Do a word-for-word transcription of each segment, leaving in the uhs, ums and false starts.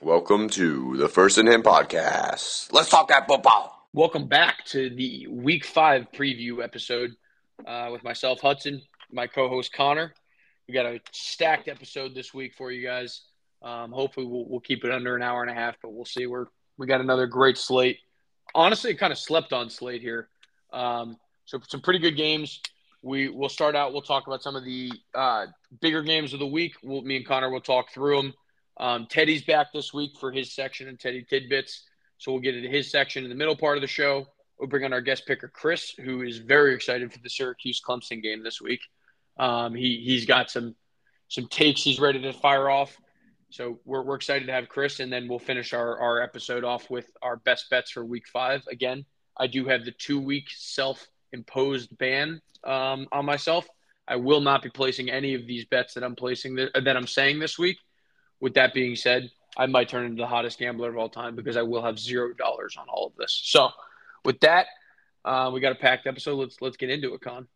Welcome to the First and Him podcast. Let's talk that football. Welcome back to the Week Five preview episode uh, with myself, Hudson, my co-host Connor. We got a stacked episode this week for you guys. Um, hopefully, we'll, we'll keep it under an hour and a half, but we'll see. We're we got another great slate. Honestly, kind of slept on slate here. Um, so some pretty good games. We we'll start out. We'll talk about some of the uh, bigger games of the week. We'll, me and Connor will talk through them. Um, Teddy's back this week for his section of Teddy Tidbits, so we'll get into his section in the middle part of the show. We'll bring on our guest picker, Chris, who is very excited for the Syracuse-Clemson game this week. Um, he, he's got some some takes he's ready to fire off, so we're we're excited to have Chris, and then we'll finish our, our episode off with our best bets for Week five. Again, I do have the two-week self-imposed ban um, on myself. I will not be placing any of these bets that I'm placing th- that I'm saying this week. With that being said, I might turn into the hottest gambler of all time because I will have zero dollars on all of this. So with that, uh, we got a packed episode. Let's let's get into it, Con.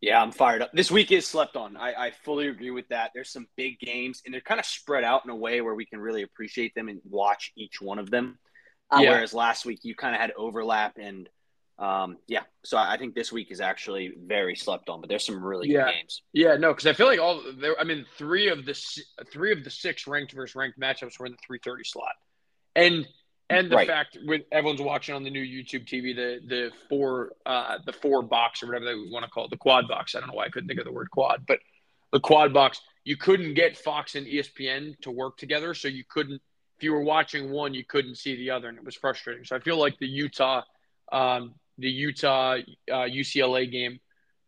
Yeah, I'm fired up. This week is slept on. I, I fully agree with that. There's some big games, and they're kind of spread out in a way where we can really appreciate them and watch each one of them. Uh, yeah. Whereas last week you kind of had overlap, and um, yeah. So I think this week is actually very slept on, but there's some really yeah. good games. Yeah, no, because I feel like all there. I mean, three of the three of the six ranked versus ranked matchups were in the three thirty slot, and and the right. fact with everyone's watching on the new YouTube T V the the four uh the four box or whatever they want to call it, the quad box. I don't know why I couldn't think of the word quad, but the quad box. You couldn't get Fox and E S P N to work together, so you couldn't. If you were watching one, you couldn't see the other, and it was frustrating. So I feel like the Utah. Um, The Utah uh, U C L A game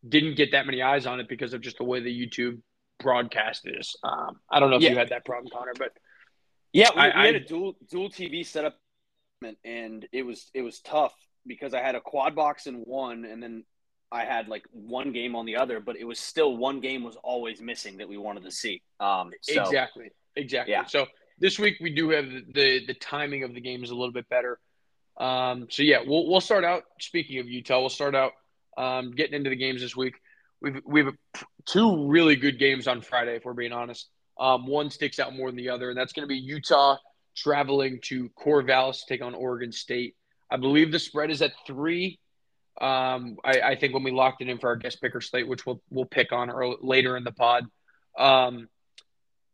didn't get that many eyes on it because of just the way the YouTube broadcast is. Um, I don't know if yeah. you had that problem, Connor, but yeah, we, I, we had I, a dual dual T V setup, and it was it was tough because I had a quad box in one, and then I had like one game on the other, but it was still one game was always missing that we wanted to see. Um, so, exactly, exactly. Yeah. So this week we do have the, the the timing of the game is a little bit better. Um, so yeah, we'll we'll start out. Speaking of Utah, we'll start out um, getting into the games this week. We've we've two really good games on Friday, if we're being honest. Um, one sticks out more than the other, and that's going to be Utah traveling to Corvallis to take on Oregon State. I believe the spread is at three. Um, I, I think when we locked it in for our guest picker slate, which we'll we'll pick on early, later in the pod, um,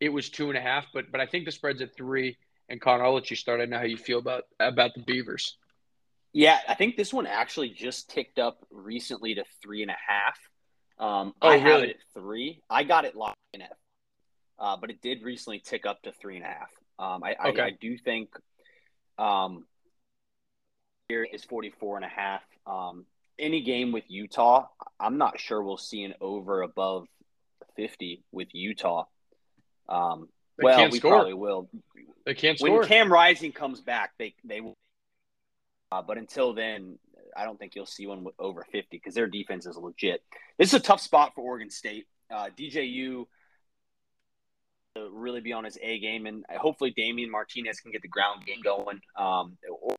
it was two and a half, but but I think the spread's at three. And Connor, I'll let you start. I know how you feel about about the Beavers. Yeah, I think this one actually just ticked up recently to three and a half. Um, oh, I really? have it at three. I got it locked in at, uh, but it did recently tick up to three and a half. Um, I, okay. I I do think um, here is forty-four and a half. Um, any game with Utah, I'm not sure we'll see an over above fifty with Utah. Um, they well, can't we score. Probably will. They can't score. When Cam Rising comes back, they they will. Uh, but until then, I don't think you'll see one with over fifty because their defense is legit. This is a tough spot for Oregon State. Uh, D J U to really be on his A game, and hopefully Damian Martinez can get the ground game going. Um, Oregon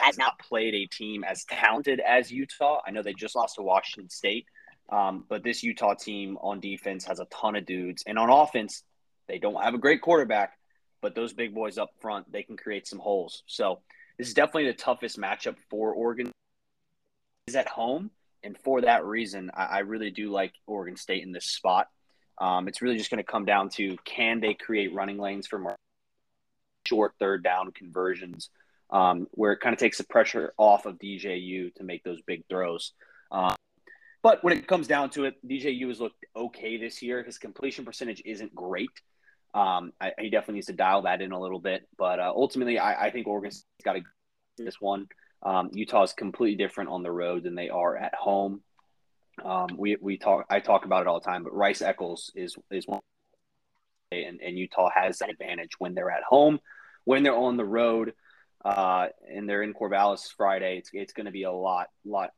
has not played a team as talented as Utah. I know they just lost to Washington State, um, but this Utah team on defense has a ton of dudes, and on offense, they don't have a great quarterback. But those big boys up front, they can create some holes. So this is definitely the toughest matchup for Oregon is at home. And for that reason, I, I really do like Oregon State in this spot. Um, it's really just going to come down to can they create running lanes for more short third down conversions um, where it kind of takes the pressure off of D J U to make those big throws. Um, but when it comes down to it, D J U has looked okay this year. His completion percentage isn't great. Um, I, he definitely needs to dial that in a little bit, but uh, ultimately, I, I think Oregon's got to get this one. Um, Utah is completely different on the road than they are at home. Um, we we talk, I talk about it all the time, but Rice Eccles is is one, and, and Utah has that advantage when they're at home, when they're on the road, uh, and they're in Corvallis Friday. It's it's going to be a lot lot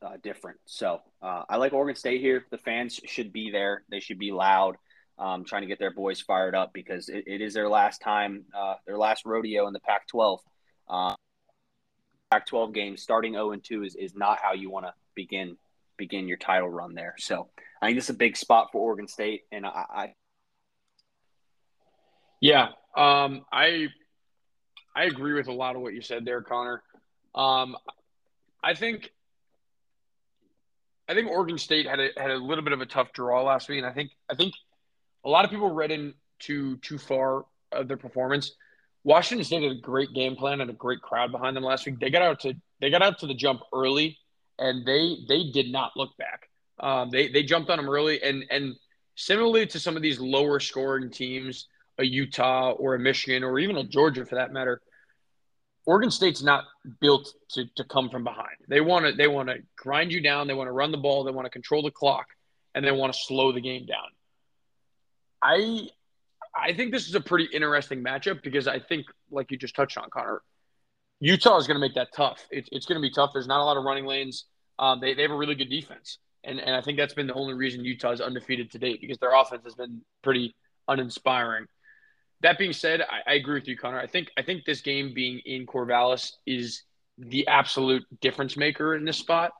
uh, different. So uh, I like Oregon State here. The fans should be there. They should be loud. Um, trying to get their boys fired up because it, it is their last time, uh, their last rodeo in the Pac twelve. Uh, Pac twelve game starting oh and two is, is not how you want to begin begin your title run there. So I think this is a big spot for Oregon State, and I, I... yeah, Um, I I agree with a lot of what you said there, Connor. Um, I think I think Oregon State had a had a little bit of a tough draw last week, and I think I think a lot of people read into too far of their performance. Washington State had a great game plan and a great crowd behind them last week. They got out to they got out to the jump early, and they they did not look back. Um, they they jumped on them early, and and similarly to some of these lower scoring teams, a Utah or a Michigan or even a Georgia for that matter, Oregon State's not built to to come from behind. They want to they want to grind you down. They want to run the ball. They want to control the clock, and they want to slow the game down. I I think this is a pretty interesting matchup because I think, like you just touched on, Connor, Utah is going to make that tough. It, it's going to be tough. There's not a lot of running lanes. Um, they they have a really good defense, and and I think that's been the only reason Utah is undefeated to date because their offense has been pretty uninspiring. That being said, I, I agree with you, Connor. I think I think this game being in Corvallis is the absolute difference maker in this spot.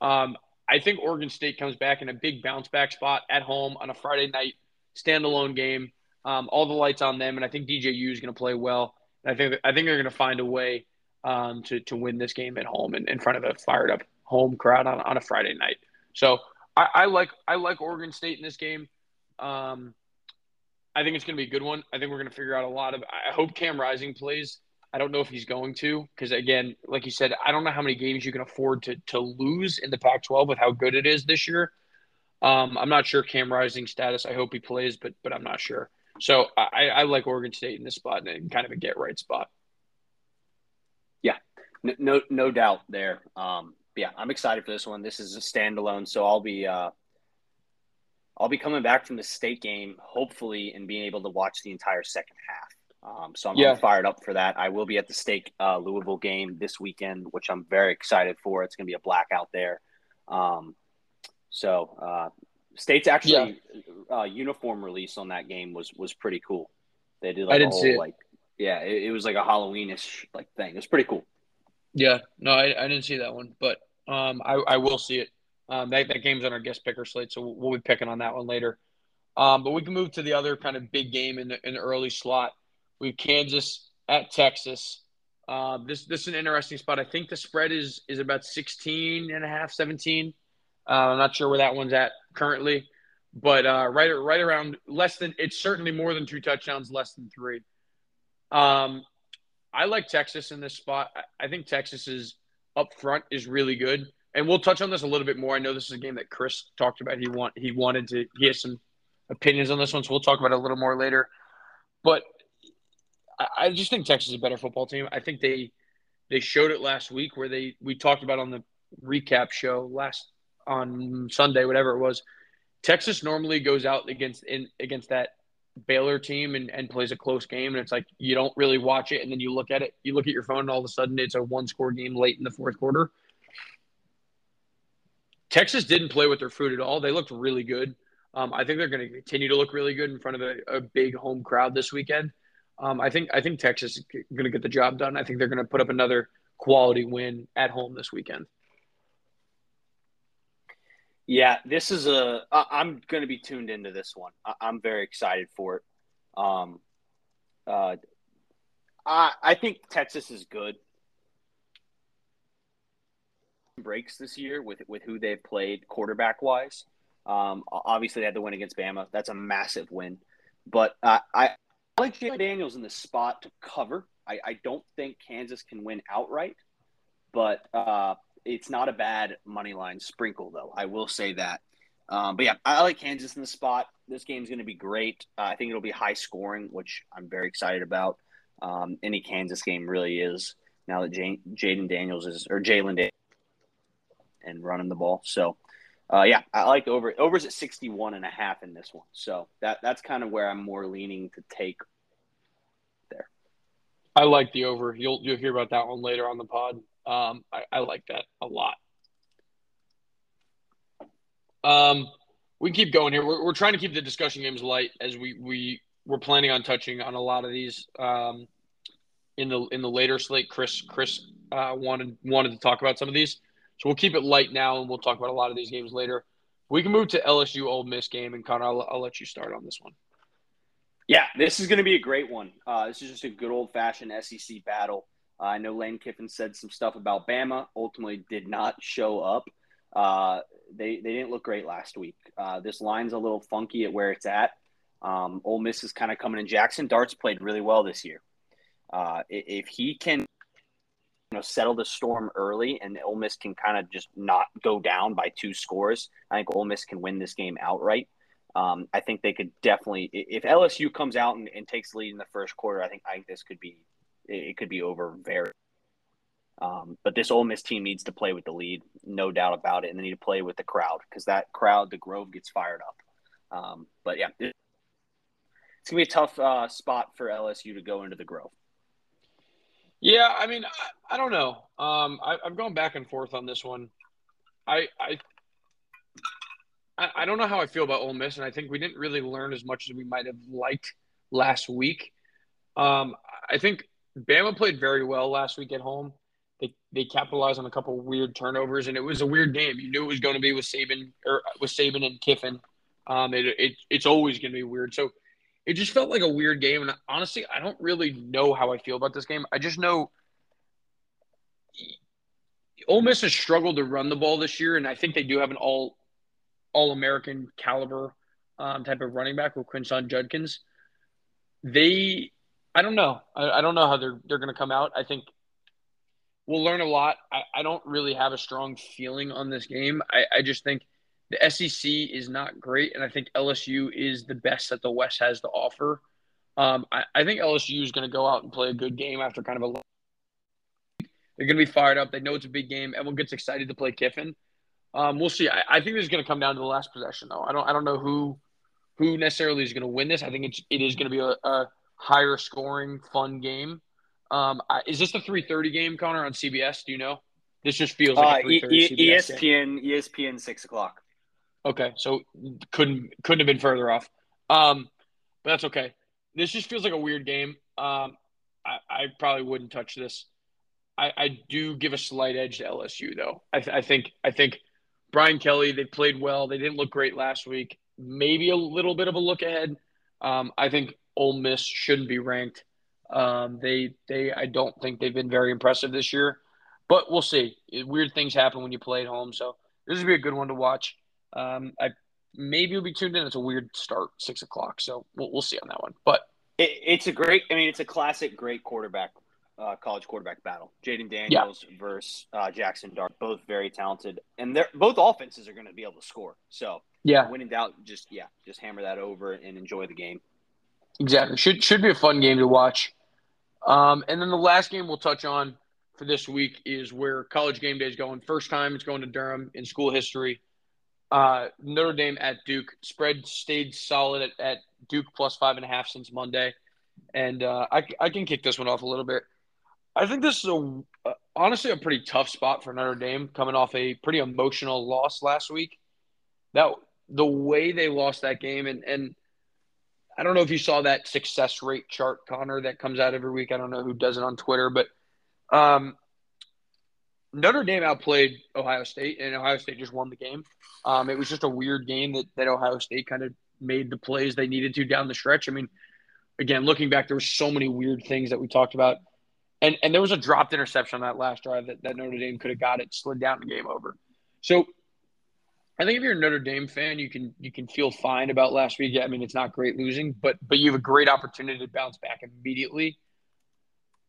Um, I think Oregon State comes back in a big bounce back spot at home on a Friday night standalone game. Um, all the lights on them, and I think D J U is going to play well. And I think I think they're going to find a way um, to to win this game at home and in front of a fired up home crowd on, on a Friday night. So I, I like I like Oregon State in this game. Um, I think it's going to be a good one. I think we're going to figure out a lot of – I hope Cam Rising plays. I don't know if he's going to because, again, like you said, I don't know how many games you can afford to to lose in the Pac twelve with how good it is this year. Um, I'm not sure Cam Rising's status. I hope he plays, but but I'm not sure. So I, I like Oregon State in this spot and kind of a get-right spot. Yeah, no no, no doubt there. Um, yeah, I'm excited for this one. This is a standalone, so I'll be uh... – I'll be coming back from the state game, hopefully, and being able to watch the entire second half. Um, so I'm yeah. fired up for that. I will be at the state uh, Louisville game this weekend, which I'm very excited for. It's going to be a blackout there. Um, so uh, state's actually yeah. uh, uniform release on that game was was pretty cool. They did like I didn't a whole see it. like yeah, it, it was like a Halloweenish like thing. It was pretty cool. Yeah, no, I, I didn't see that one, but um, I, I will see it. Um, that, that game's on our guest picker slate, so we'll, we'll be picking on that one later. Um, but we can move to the other kind of big game in the, in the early slot. We have Kansas at Texas. Uh, this this is an interesting spot. I think the spread is is about sixteen and a half, seventeen. Uh, I'm not sure where that one's at currently, but uh, right right around less than. It's certainly more than two touchdowns, less than three. Um, I like Texas in this spot. I, I think Texas is up front is really good. And we'll touch on this a little bit more. I know this is a game that Chris talked about. He want he wanted to he has some opinions on this one, so we'll talk about it a little more later. But I, I just think Texas is a better football team. I think they they showed it last week where they we talked about on the recap show last on Sunday, whatever it was. Texas normally goes out against in against that Baylor team and, and plays a close game, and it's like you don't really watch it, and then you look at it, you look at your phone, and all of a sudden it's a one score game late in the fourth quarter. Texas didn't play with their food at all. They looked really good. Um, I think they're going to continue to look really good in front of a, a big home crowd this weekend. Um, I think I think Texas is going to get the job done. I think they're going to put up another quality win at home this weekend. Yeah, this is a – I'm going to be tuned into this one. I, I'm very excited for it. Um, uh, I, I think Texas is good. Breaks this year with with who they've played quarterback wise. Um, obviously, they had the win against Bama. That's a massive win. But uh, I, I like Jalen Daniels in this spot to cover. I, I don't think Kansas can win outright, but uh, it's not a bad money line sprinkle, though. I will say that. Um, but yeah, I like Kansas in this spot. This game's going to be great. Uh, I think it'll be high scoring, which I'm very excited about. Um, any Kansas game really is now that J- Jaden Daniels is or Jalen Daniels. And running the ball. So, uh, yeah, I like over. Over's at sixty-one and a half in this one. So that that's kind of where I'm more leaning to take there. I like the over. You'll you'll hear about that one later on the pod. Um, I, I like that a lot. Um, we can keep going here. We're we're trying to keep the discussion games light as we we we're planning on touching on a lot of these um, in the in the later slate. Chris Chris uh, wanted wanted to talk about some of these. So we'll keep it light now, and we'll talk about a lot of these games later. We can move to L S U Ole Miss game, and Connor, I'll, I'll let you start on this one. Yeah, this is going to be a great one. Uh, this is just a good old-fashioned S E C battle. Uh, I know Lane Kiffin said some stuff about Bama, ultimately did not show up. Uh, they they didn't look great last week. Uh, this line's a little funky at where it's at. Um, Ole Miss is kind of coming in. Jackson Dart's played really well this year. Uh, if he can you know, settle the storm early and Ole Miss can kind of just not go down by two scores, I think Ole Miss can win this game outright. Um, I think they could definitely – if L S U comes out and, and takes the lead in the first quarter, I think I think this could be – it could be over very um, – but this Ole Miss team needs to play with the lead, no doubt about it, and they need to play with the crowd because that crowd, the Grove, gets fired up. Um, but, yeah, it's going to be a tough uh, spot for L S U to go into the Grove. Yeah, I mean, I, I don't know. Um, I, I'm going back and forth on this one. I, I I don't know how I feel about Ole Miss, and I think we didn't really learn as much as we might have liked last week. Um, I think Bama played very well last week at home. They they capitalized on a couple of weird turnovers, and it was a weird game. You knew it was going to be with Saban or with Saban and Kiffin. Um, it, it it's always going to be weird. So. It just felt like a weird game, and honestly, I don't really know how I feel about this game. I just know Ole Miss has struggled to run the ball this year, and I think they do have an all, all-American caliber um, type of running back with Quinshon Judkins. They – I don't know. I, I don't know how they're they're going to come out. I think we'll learn a lot. I, I don't really have a strong feeling on this game. I, I just think – the S E C is not great, and I think L S U is the best that the West has to offer. Um, I, I think L S U is going to go out and play a good game after kind of a – they're going to be fired up. They know it's a big game. Everyone gets excited to play Kiffin. Um, we'll see. I, I think this is going to come down to the last possession, though. I don't I don't know who who necessarily is going to win this. I think it's, it is going to be a, a higher-scoring, fun game. Um, I, is this the three thirty game, Connor, on C B S? Do you know? This just feels like a three thirty uh, e- e- C B S E S P N, game. E S P N six o'clock. Okay, so couldn't couldn't have been further off. Um, but that's okay. This just feels like a weird game. Um, I, I probably wouldn't touch this. I, I do give a slight edge to L S U, though. I, th- I think I think Brian Kelly, they played well. They didn't look great last week. Maybe a little bit of a look ahead. Um, I think Ole Miss shouldn't be ranked. Um, they they I don't think they've been very impressive this year. But we'll see. Weird things happen when you play at home. So this would be a good one to watch. Um, I maybe will be tuned in. It's a weird start, six o'clock. So we'll we'll see on that one. But it, it's a great. I mean, it's a classic great quarterback, uh, college quarterback battle. Jalen Daniels yeah. versus uh, Jackson Dart, both very talented, and they're both offenses are going to be able to score. So yeah, when in doubt, just yeah, just hammer that over and enjoy the game. Exactly. Should should be a fun game to watch. Um, and then the last game we'll touch on for this week is where College Game Day is going. First time it's going to Durham in school history. Uh, Notre Dame at Duke. Spread stayed solid at, at Duke plus five and a half since Monday. And uh, I, I can kick this one off a little bit. I think this is a, uh, honestly a pretty tough spot for Notre Dame coming off a pretty emotional loss last week. That the way they lost that game, and, and I don't know if you saw that success rate chart, Connor, that comes out every week. I don't know who does it on Twitter, but um, Notre Dame outplayed Ohio State, and Ohio State just won the game. Um, it was just a weird game that, that Ohio State kind of made the plays they needed to down the stretch. I mean, again, looking back, there were so many weird things that we talked about. And and there was a dropped interception on that last drive that, that Notre Dame could have got it, slid down, the game over. So I think if you're a Notre Dame fan, you can you can feel fine about last week. Yeah, I mean, it's not great losing, but but you have a great opportunity to bounce back immediately.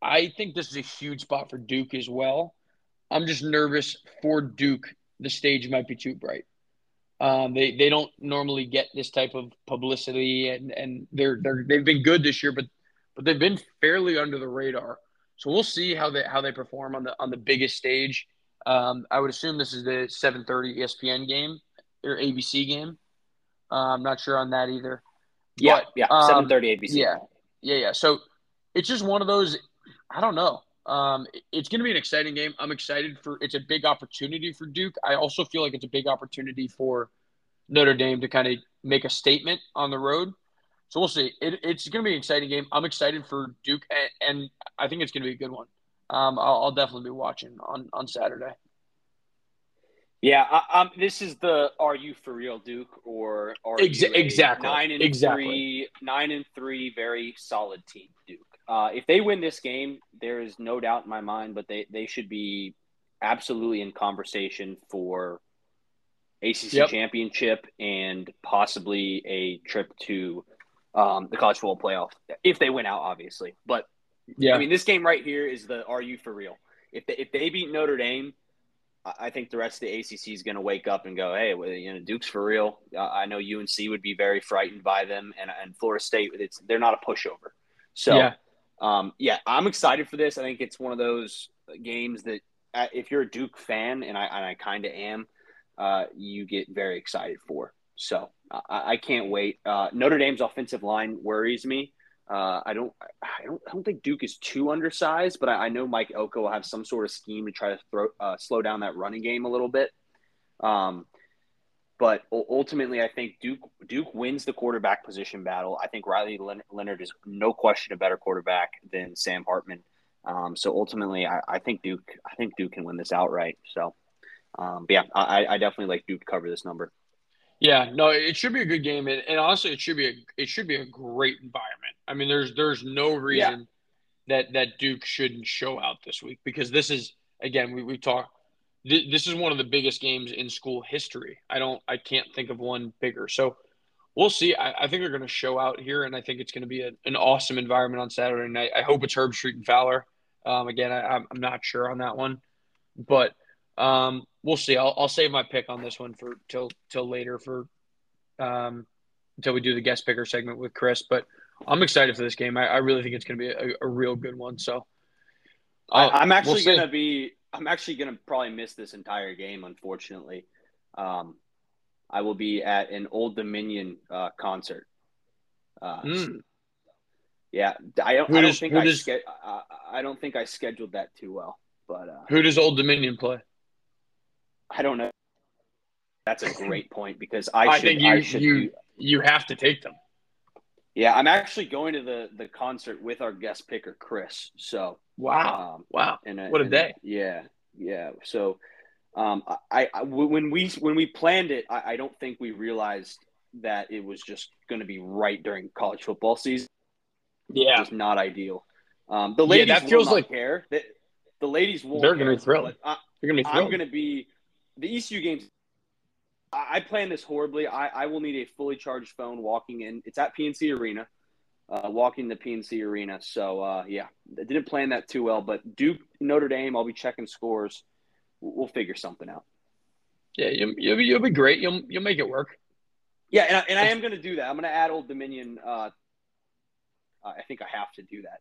I think this is a huge spot for Duke as well. I'm just nervous for Duke. The stage might be too bright. Um, they they don't normally get this type of publicity, and, and they're they're they've been good this year, but but they've been fairly under the radar. So we'll see how they how they perform on the on the biggest stage. Um, I would assume this is the seven thirty E S P N game or A B C game. Uh, I'm not sure on that either. Yeah, but, yeah, um, seven thirty A B C. Yeah, yeah, yeah. So it's just one of those. I don't know. Um, it's going to be an exciting game. I'm excited for – it's a big opportunity for Duke. I also feel like it's a big opportunity for Notre Dame to kind of make a statement on the road. So we'll see. It, it's going to be an exciting game. I'm excited for Duke, and, and I think it's going to be a good one. Um, I'll, I'll definitely be watching on, on Saturday. Yeah, I, I'm, this is the are you for real, Duke, or are Ex- you exactly nine and exactly. three, nine and three, very solid team, Duke. Uh, if they win this game, there is no doubt in my mind, but they, they should be absolutely in conversation for A C C yep. championship and possibly a trip to um, the college football playoff if they win out, obviously. But yeah, I mean, this game right here is the are you for real? If they, if they beat Notre Dame, I think the rest of the A C C is going to wake up and go, hey, well, you know, Duke's for real. Uh, I know U N C would be very frightened by them, and and Florida State, it's they're not a pushover. So, yeah. Um, yeah, I'm excited for this. I think it's one of those games that uh, if you're a Duke fan, and I and I kind of am, uh, you get very excited for. So I, I can't wait. Uh, Notre Dame's offensive line worries me. Uh, I don't, I don't, I don't think Duke is too undersized, but I, I know Mike Elko will have some sort of scheme to try to throw, uh, slow down that running game a little bit. Um, but ultimately, I think Duke Duke wins the quarterback position battle. I think Riley Leonard is no question a better quarterback than Sam Hartman. Um, so ultimately, I, I think Duke, I think Duke can win this outright. So, um, but yeah, I, I definitely like Duke to cover this number. Yeah, no, it should be a good game, and, and honestly, it should be a it should be a great environment. I mean, there's there's no reason yeah. that that Duke shouldn't show out this week, because this is again we we talk th- this is one of the biggest games in school history. I don't I can't think of one bigger. So we'll see. I, I think they're going to show out here, and I think it's going to be a, an awesome environment on Saturday night. I hope it's Herb Street and Fowler. Um, again, I, I'm I'm not sure on that one, but. Um, we'll see. I'll, I'll save my pick on this one for till till later for um until we do the guest picker segment with Chris. But I'm excited for this game. I, I really think it's going to be a, a real good one. So I'll, I'm actually we'll going to be. I'm actually going to probably miss this entire game, unfortunately. Um, I will be at an Old Dominion uh, concert. Uh, mm. Yeah, I don't. Who I don't does, think I, does, ske- I. I don't think I scheduled that too well. But uh, who does Old Dominion play? I don't know. That's a great point, because I, I should, think you I should you, you have to take them. Yeah, I'm actually going to the, the concert with our guest picker Chris. So wow, um, wow, and what a day! Yeah, yeah. So, um, I, I when we when we planned it, I, I don't think we realized that it was just going to be right during college football season. Yeah, it's not ideal. Um, the ladies yeah, that feels will not like care. They, the ladies will. They're going to be thrilled. They're going to be thrilled. I'm going to be. The E C U games, I, I plan this horribly. I, I will need a fully charged phone walking in. It's at P N C Arena, uh, walking the P N C Arena. So, uh, yeah, I didn't plan that too well. But Duke, Notre Dame, I'll be checking scores. We'll figure something out. Yeah, you, you'll, be, you'll be great. You'll you'll make it work. Yeah, and I, and I am going to do that. I'm going to add Old Dominion. Uh, I think I have to do that.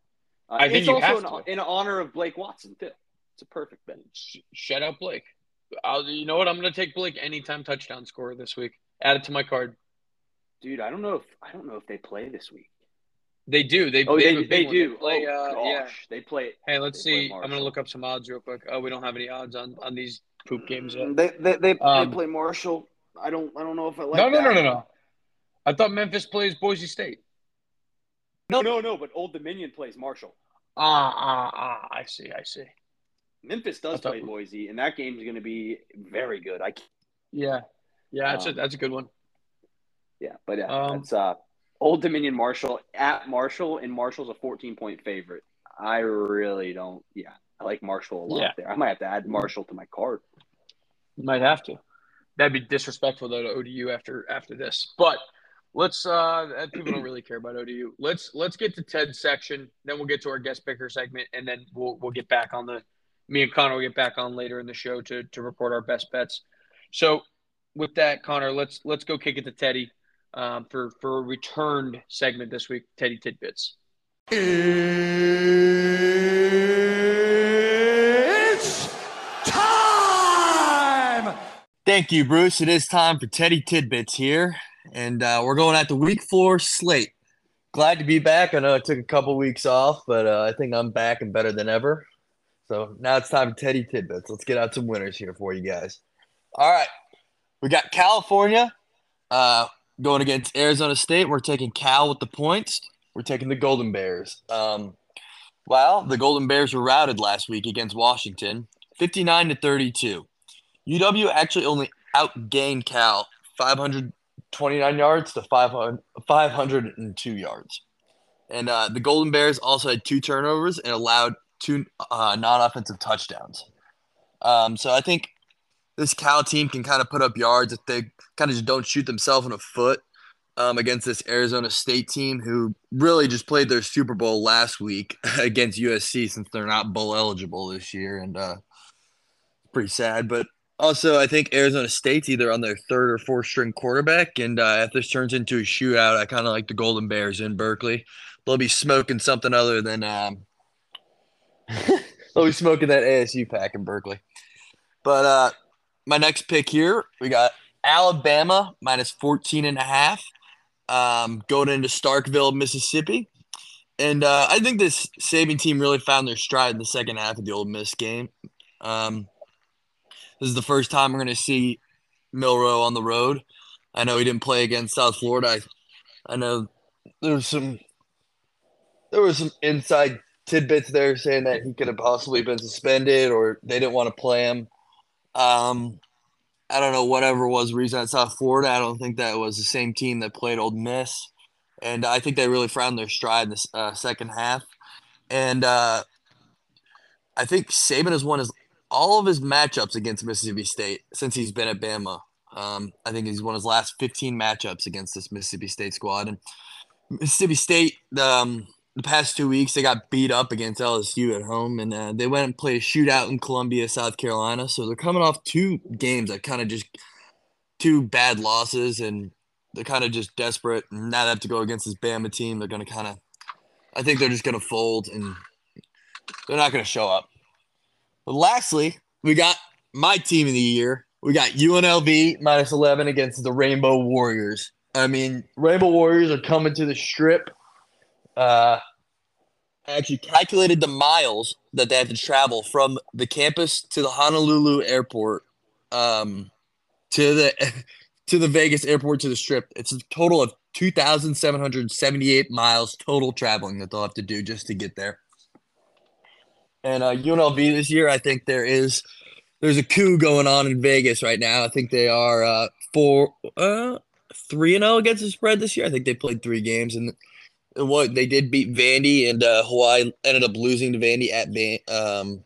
Uh, I think it's you also have to. In, in honor of Blake Watson, too. It's a perfect bet. Shout out, Blake. I'll, you know what? I'm going to take Blake anytime touchdown scorer this week. Add it to my card, dude. I don't know if I don't know if they play this week. They do. They oh they they, they do. They play, oh uh, gosh, yeah. they play. Hey, let's see. I'm going to look up some odds real quick. Oh, we don't have any odds on, on these poop games yet. They they they, um, they play Marshall. I don't I don't know if I like. No no that. no no no. I thought Memphis plays Boise State. No no no. But Old Dominion plays Marshall. Ah ah ah. I see I see. Memphis does play Boise, and that game's going to be very good. I can't. Yeah, yeah, that's um, a that's a good one. Yeah, but yeah, um, that's uh, Old Dominion Marshall at Marshall, and Marshall's a fourteen point favorite. I really don't. Yeah, I like Marshall a lot yeah. there. I might have to add Marshall to my card. You might have to. That'd be disrespectful though to O D U after after this. But let's. Uh, people don't really care about O D U. Let's let's get to Ted's section, then we'll get to our guest picker segment, and then we'll we'll get back on the. Me and Connor will get back on later in the show to to record our best bets. So with that, Connor, let's let's go kick it to Teddy um, for, for a returned segment this week, Teddy Tidbits. It's time! Thank you, Bruce. It is time for Teddy Tidbits here, and uh, we're going at the week four slate. Glad to be back. I know I took a couple weeks off, but uh, I think I'm back and better than ever. So now it's time for Teddy Tidbits. Let's get out some winners here for you guys. All right. We got California uh, going against Arizona State. We're taking Cal with the points. We're taking the Golden Bears. Um, well, the Golden Bears were routed last week against Washington, fifty-nine to thirty-two. U W actually only outgained Cal five hundred twenty-nine yards to five hundred two yards. And uh, the Golden Bears also had two turnovers and allowed two uh, non-offensive touchdowns. Um, so I think this Cal team can kind of put up yards if they kind of just don't shoot themselves in the foot um, against this Arizona State team who really just played their Super Bowl last week against U S C since they're not bowl eligible this year. And uh, pretty sad. But also I think Arizona State's either on their third or fourth string quarterback. And uh, if this turns into a shootout, I kind of like the Golden Bears in Berkeley. They'll be smoking something other than um, – they'll be smoking that A S U pack in Berkeley. But uh, my next pick here, we got Alabama minus fourteen and a half um, going into Starkville, Mississippi. And uh, I think this Saban team really found their stride in the second half of the Ole Miss game. Um, this is the first time we're going to see Milroe on the road. I know he didn't play against South Florida. I, I know there was some – There were some inside tidbits there saying that he could have possibly been suspended or they didn't want to play him. Um, I don't know, whatever was the reason at South Florida. I don't think that was the same team that played Ole Miss. And I think they really found their stride in the uh, second half. And uh, I think Saban has won his, all of his matchups against Mississippi State since he's been at Bama. Um, I think he's won his last fifteen matchups against this Mississippi State squad. And Mississippi State um, – the past two weeks, they got beat up against L S U at home, and uh, they went and played a shootout in Columbia, South Carolina. So they're coming off two games that kind of just two bad losses, and they're kind of just desperate. And now they have to go against this Bama team. They're going to kind of – I think they're just going to fold, and they're not going to show up. But lastly, we got my team of the year. We got U N L V minus eleven against the Rainbow Warriors. I mean, Rainbow Warriors are coming to the Strip. Uh, I actually calculated the miles that they have to travel from the campus to the Honolulu airport, um, to the to the Vegas airport to the Strip. It's a total of two thousand seven hundred seventy-eight miles total traveling that they'll have to do just to get there. And uh, U N L V this year, I think there is there's a coup going on in Vegas right now. I think they are uh, four uh three and zero against the spread this year. I think they played three games and. What they did beat Vandy, and uh, Hawaii ended up losing to Vandy at Van, um,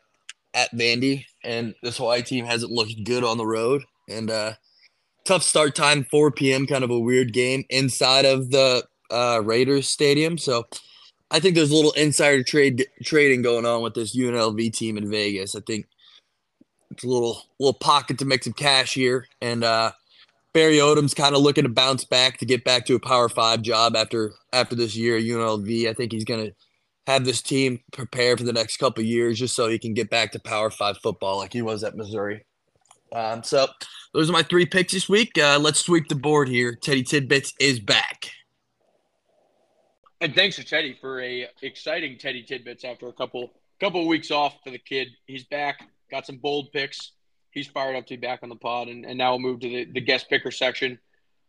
at Vandy, and this Hawaii team hasn't looked good on the road. And uh, tough start time, four p.m. kind of a weird game inside of the uh, Raiders Stadium. So I think there's a little insider trade trading going on with this U N L V team in Vegas. I think it's a little little pocket to make some cash here, and uh, Barry Odom's kind of looking to bounce back to get back to a Power Five job after after this year at U N L V. I think he's going to have this team prepare for the next couple of years just so he can get back to Power Five football like he was at Missouri. Um, so those are my three picks this week. Uh, let's sweep the board here. Teddy Tidbits is back. And thanks to Teddy for a exciting Teddy Tidbits after a couple couple of weeks off for the kid. He's back, got some bold picks. He's fired up to be back on the pod, and, and now we'll move to the, the guest picker section.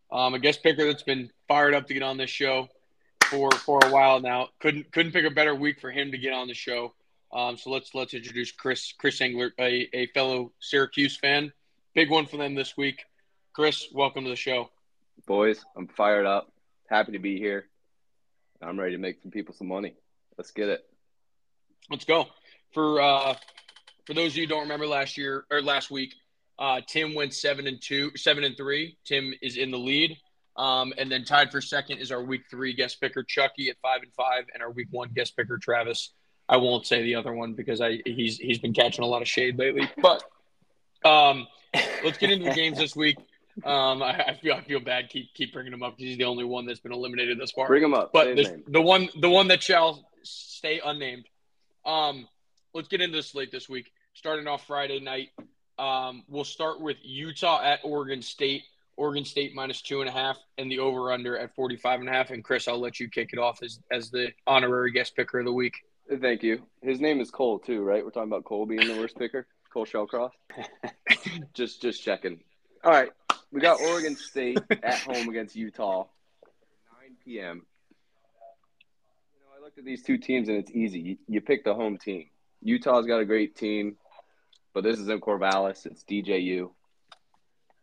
Um, a guest picker that's been fired up to get on this show for for a while now. Couldn't couldn't pick a better week for him to get on the show. Um, so let's let's introduce Chris Chris Engler, a, a fellow Syracuse fan. Big one for them this week. Chris, welcome to the show. Boys, I'm fired up. Happy to be here. I'm ready to make some people some money. Let's get it. Let's go. For uh, For those of you who don't remember last year or last week, uh, Tim went seven and two, seven and three. Tim is in the lead, um, and then tied for second is our week three guest picker Chucky at five and five, and our week one guest picker Travis. I won't say the other one because I he's he's been catching a lot of shade lately. But um, let's get into the games this week. Um, I, I feel I feel bad keep keep bringing him up because he's the only one that's been eliminated thus far. Bring him up, but this, the one the one that shall stay unnamed. Um, let's get into the slate this week. Starting off Friday night, um, we'll start with Utah at Oregon State. Oregon State minus two and a half, and the over/under at forty-five and a half. And Chris, I'll let you kick it off as as the honorary guest picker of the week. Thank you. His name is Cole too, right? We're talking about Cole being the worst picker. Cole Shellcross. just just checking. All right, we got Oregon State at home against Utah, nine p.m. You know, I looked at these two teams, and it's easy. You, you pick the home team. Utah's got a great team. but this is in Corvallis. It's D J U.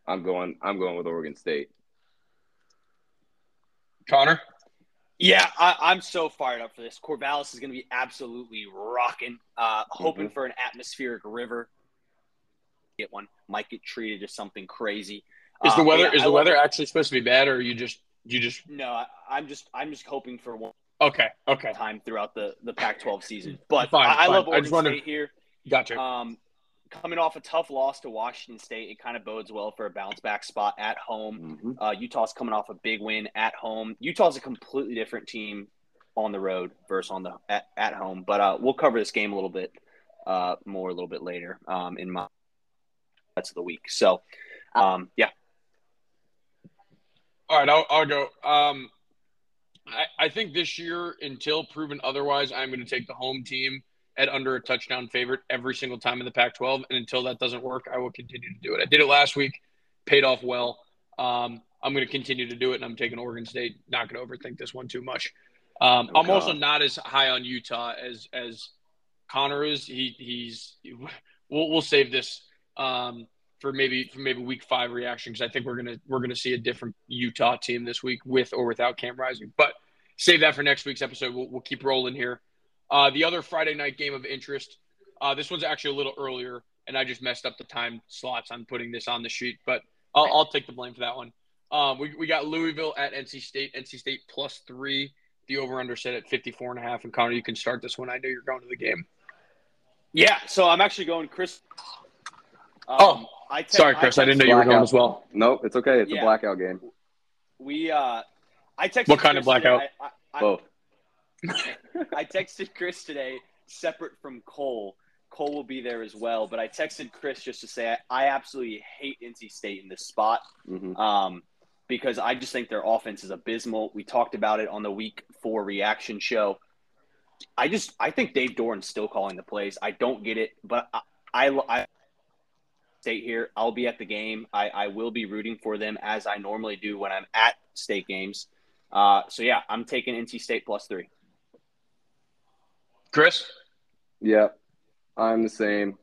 I'm going. I'm going with Oregon State. Connor. Yeah, I, I'm so fired up for this. Corvallis is going to be absolutely rocking. Uh, hoping mm-hmm. for an atmospheric river. Get one. Might get treated to something crazy. Is um, the weather? Yeah, is I the weather it. actually supposed to be bad, or are you just you just? No, I, I'm just I'm just hoping for one. Okay. Okay. Time throughout the, the Pac twelve season, but fine, I, I fine. love Oregon I just State wondered. here. Gotcha. Um, coming off a tough loss to Washington State, it kind of bodes well for a bounce back spot at home. Mm-hmm. Uh, Utah's coming off a big win at home. Utah's a completely different team on the road versus on the at, at home. But uh, we'll cover this game a little bit uh, more a little bit later um, in my that's of the week. So, um, yeah. All right, I'll, I'll go. Um, I, I think this year, until proven otherwise, I'm going to take the home team at under a touchdown favorite every single time in the Pac twelve. And until that doesn't work, I will continue to do it. I did it last week, paid off well. Um, I'm going to continue to do it, and I'm taking Oregon State. Not going to overthink this one too much. Um, oh, I'm God. also not as high on Utah as as Connor is. He he's we'll we'll save this um, for maybe for maybe week five reaction, because I think we're gonna we're gonna see a different Utah team this week with or without Cam Rising. But save that for next week's episode. We'll, we'll keep rolling here. Uh, the other Friday night game of interest, uh, this one's actually a little earlier, and I just messed up the time slots on putting this on the sheet, but I'll, I'll take the blame for that one. Um, we, we got Louisville at N C State, N C State plus three, the over-under set at fifty-four and a half. And, Connor, you can start this one. I know you're going to the game. Yeah, so I'm actually going Chris. Um, oh, I te- sorry, Chris. I, I didn't know you were going as well. Nope, it's okay. It's yeah. a blackout game. We, uh, I texted What kind Chris of blackout? I, I, I, Both. I texted Chris today, separate from Cole. Cole will be there as well, but I texted Chris just to say I, I absolutely hate N C State in this spot mm-hmm. um, because I just think their offense is abysmal. We talked about it on the week four reaction show. I just I think Dave Doran's still calling the plays. I don't get it, but I, I, I stay here. I'll be at the game. I, I will be rooting for them as I normally do when I'm at state games. Uh, so, yeah, I'm taking N C State plus three. Chris? Yeah, I'm the same.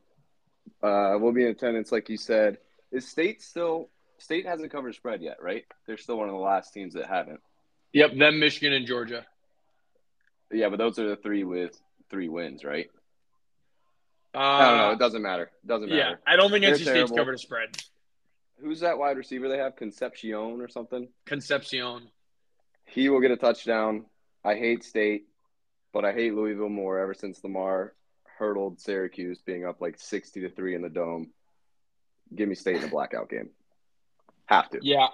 Uh, we'll be in attendance, like you said. Is State still – State hasn't covered spread yet, right? They're still one of the last teams that haven't. Yep, them, Michigan, and Georgia. Yeah, but those are the three with three wins, right? Uh, I don't know. It doesn't matter. It doesn't matter. Yeah, I don't think They're N C State's terrible. covered a spread. Who's that wide receiver they have? Concepcion or something? Concepcion. He will get a touchdown. I hate State. But I hate Louisville more ever since Lamar hurdled Syracuse, being up like sixty to three in the dome. Give me State in a blackout game. Have to. Yeah.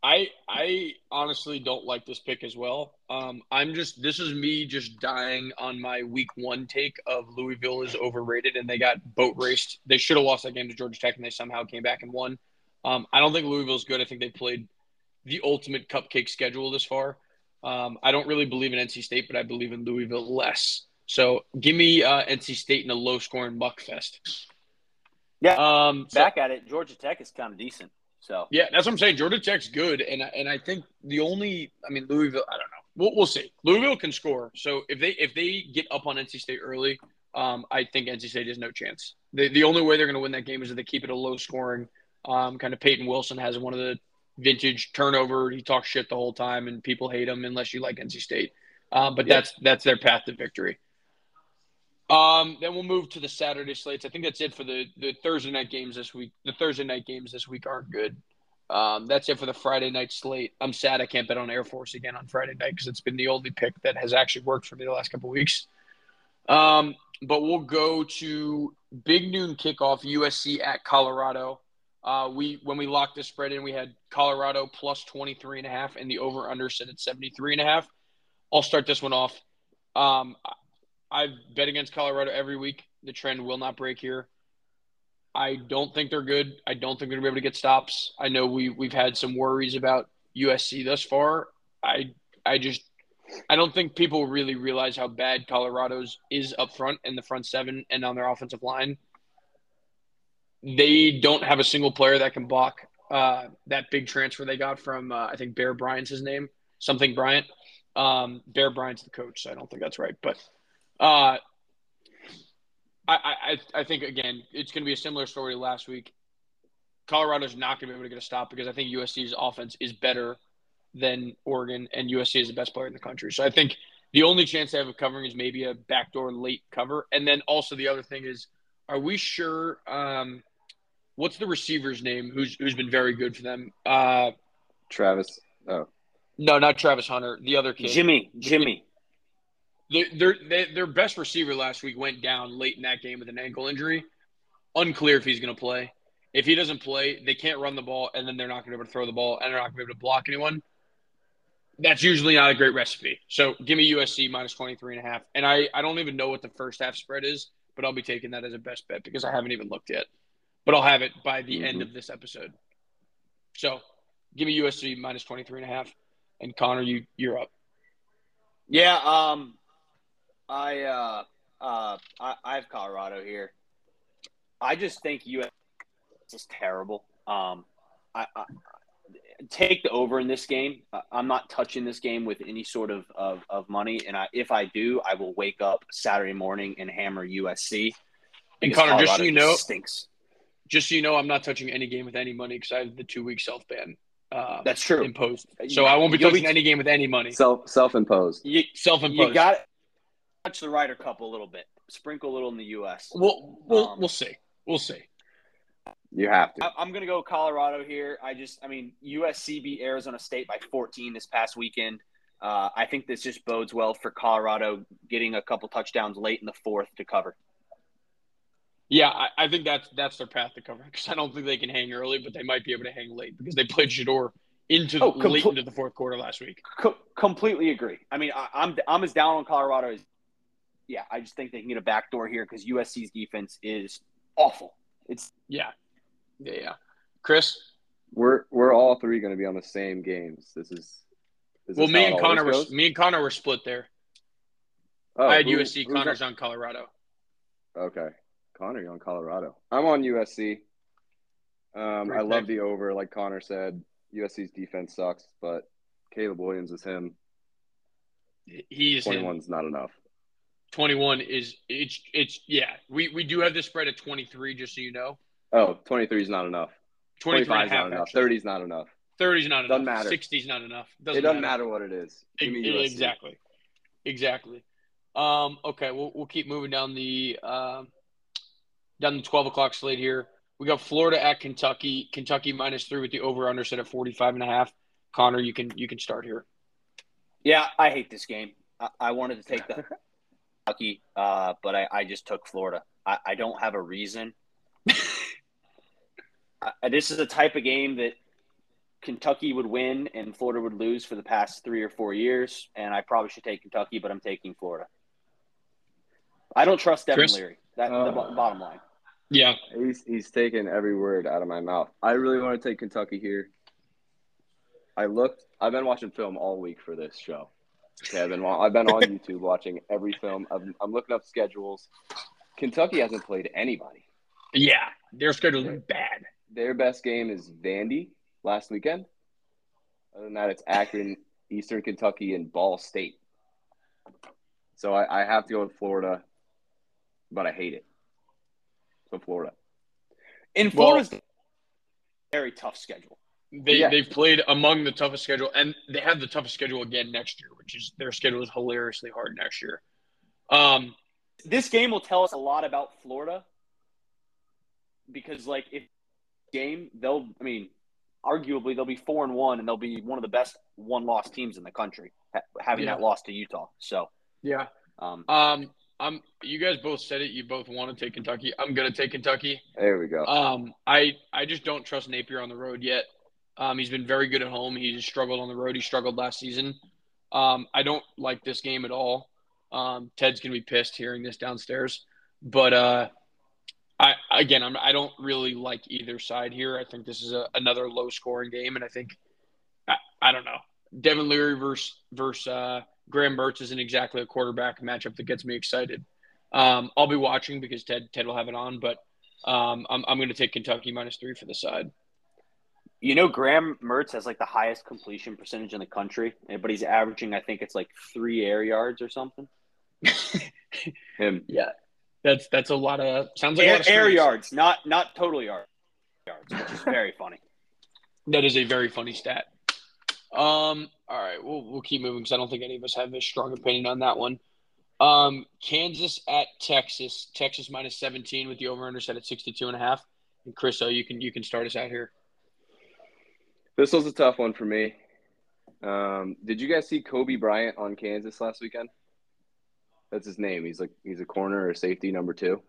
I I honestly don't like this pick as well. Um, I'm just – this is me just dying on my week one take of Louisville is overrated, and they got boat raced. They should have lost that game to Georgia Tech, and they somehow came back and won. Um, I don't think Louisville's good. I think they played the ultimate cupcake schedule this far. Um, I don't really believe in N C State, but I believe in Louisville less. So give me uh, N C State in a low-scoring buckfest. Yeah, um, so, back at it, Georgia Tech is kind of decent. So yeah, that's what I'm saying. Georgia Tech's good, and and I think the only, I mean, Louisville. I don't know. We'll we'll see. Louisville can score. So if they if they get up on N C State early, um, I think N C State has no chance. The the only way they're going to win that game is if they keep it a low-scoring. Um, kind of Peyton Wilson has one of the. Vintage turnover. He talks shit the whole time, and people hate him unless you like N C State. Uh, but yep. that's that's their path to victory. Um, then we'll move to the Saturday slates. I think that's it for the, the Thursday night games this week. The Thursday night games this week aren't good. Um, that's it for the Friday night slate. I'm sad I can't bet on Air Force again on Friday night because it's been the only pick that has actually worked for me the last couple of weeks. Um, but we'll go to big noon kickoff, U S C at Colorado. Uh, we when we locked this spread in, we had Colorado plus twenty-three and a half and the over-under set at seventy-three and a half. I'll start this one off. Um, I bet against Colorado every week. The trend will not break here. I don't think they're good. I don't think they're going to be able to get stops. I know we, we've had some worries about U S C thus far. I I just – I don't think people really realize how bad Colorado's is up front in the front seven and on their offensive line. They don't have a single player that can block uh, that big transfer they got from, uh, I think, Bear Bryant's his name, something Bryant. Um, Bear Bryant's the coach, so I don't think that's right. But uh, I, I, I, I think, again, it's going to be a similar story to last week. Colorado's not going to be able to get a stop because I think U S C's offense is better than Oregon, and U S C is the best player in the country. So I think the only chance they have of covering is maybe a backdoor late cover. And then also the other thing is, are we sure um, – what's the receiver's name who's who's been very good for them? Uh, Travis oh. – No, not Travis Hunter. The other kid. Jimmy. Jimmy. Their, their, their, their best receiver last week went down late in that game with an ankle injury. Unclear if he's going to play. If he doesn't play, they can't run the ball, and then they're not going to be able to throw the ball, and they're not going to be able to block anyone. That's usually not a great recipe. So give me U S C minus twenty-three and a half. And I, I don't even know what the first half spread is, but I'll be taking that as a best bet because I haven't even looked yet. But I'll have it by the mm-hmm. end of this episode. So give me U S C minus twenty-three and a half. And Connor, you, you're up. Yeah, um, I, uh, uh, I, I have Colorado here. I just think U S C is terrible. Um, I, I Take the over in this game. I'm not touching this game with any sort of, of, of money. And I, if I do, I will wake up Saturday morning and hammer U S C. And Connor, Colorado just so you know, stinks. Just so you know, I'm not touching any game with any money because I have the two-week self-ban. Um, That's true. Imposed. So I won't be touching be, any game with any money. Self, self-imposed. You, self-imposed. You got to touch the Ryder Cup a little bit. Sprinkle a little in the U S. We'll, we'll, um, we'll see. We'll see. You have to. I'm going to go Colorado here. I just, I mean, U S C beat Arizona State by fourteen this past weekend. Uh, I think this just bodes well for Colorado getting a couple touchdowns late in the fourth to cover. Yeah, I, I think that's that's their path to cover because I don't think they can hang early, but they might be able to hang late because they played Shador into the, oh, com- late into the fourth quarter last week. Co- completely agree. I mean, I, I'm I'm as down on Colorado as yeah. I just think they can get a backdoor here because U S C's defense is awful. It's yeah. Yeah, yeah, Chris, we're we're all three going to be on the same games. This is this well, is me and Connor were me and Connor were split there. Oh, I had who, U S C. Connor's on Colorado. Okay, Connor, you're on Colorado. I'm on U S C. Um, I love the over, like Connor said. U S C's defense sucks, but Caleb Williams is him. He is twenty-one's not enough. twenty-one is it's it's yeah. We we do have this spread at twenty-three, just so you know. Oh, twenty-three is not enough. twenty-five is not enough. thirty is not enough. thirty is not enough. Doesn't matter. sixty is not enough. Doesn't it doesn't matter. matter what it is. It, it, exactly. Exactly. Um, okay, we'll we'll keep moving down the uh, down the twelve o'clock slate here. We got Florida at Kentucky. Kentucky minus three with the over under set at forty-five and a half. Connor, you can you can start here. Yeah, I hate this game. I, I wanted to take the Kentucky, uh, but I, I just took Florida. I, I don't have a reason. Uh, this is a type of game that Kentucky would win and Florida would lose for the past three or four years, and I probably should take Kentucky, but I'm taking Florida. I don't trust Devin Chris? Leary. That's uh, the b- bottom line. Yeah. He's, he's taking every word out of my mouth. I really want to take Kentucky here. I looked – I've been watching film all week for this show. Okay, I've been, I've been on YouTube watching every film. I'm, I'm looking up schedules. Kentucky hasn't played anybody. Yeah, their schedule is bad. Their best game is Vandy last weekend. Other than that, it's Akron, Eastern Kentucky, and Ball State. So I, I have to go with Florida, but I hate it. So Florida. In Florida's well, very tough schedule. They, yeah. They've played among the toughest schedule, and they have the toughest schedule again next year, which is their schedule is hilariously hard next year. Um, this game will tell us a lot about Florida because, like, if game, they'll, I mean, arguably they'll be four and one and they'll be one of the best one-loss teams in the country having yeah. that loss to Utah. So, yeah. Um, um, I'm, you guys both said it. You both want to take Kentucky. I'm going to take Kentucky. There we go. Um, I, I just don't trust Napier on the road yet. Um, he's been very good at home. He's struggled on the road. He struggled last season. Um, I don't like this game at all. Um, Ted's going to be pissed hearing this downstairs, but, uh, I, again, I'm, I don't really like either side here. I think this is a, another low-scoring game, and I think I, I don't know. Devin Leary versus, versus uh, Graham Mertz isn't exactly a quarterback matchup that gets me excited. Um, I'll be watching because Ted Ted will have it on, but um, I'm I'm going to take Kentucky minus three for the side. You know, Graham Mertz has like the highest completion percentage in the country, but he's averaging I think it's like three air yards or something. Him, yeah. That's that's a lot of sounds like air, a lot of air yards, not not total yards, yards, which is very funny. That is a very funny stat. Um, all right, we'll we'll keep moving because I don't think any of us have a strong opinion on that one. Um, Kansas at Texas, Texas minus seventeen with the over/under set at sixty-two and a half. And Chris, oh, you can you can start us out here. This was a tough one for me. Um, did you guys see Kobe Bryant on Kansas last weekend? That's his name. He's like he's a corner or safety number two.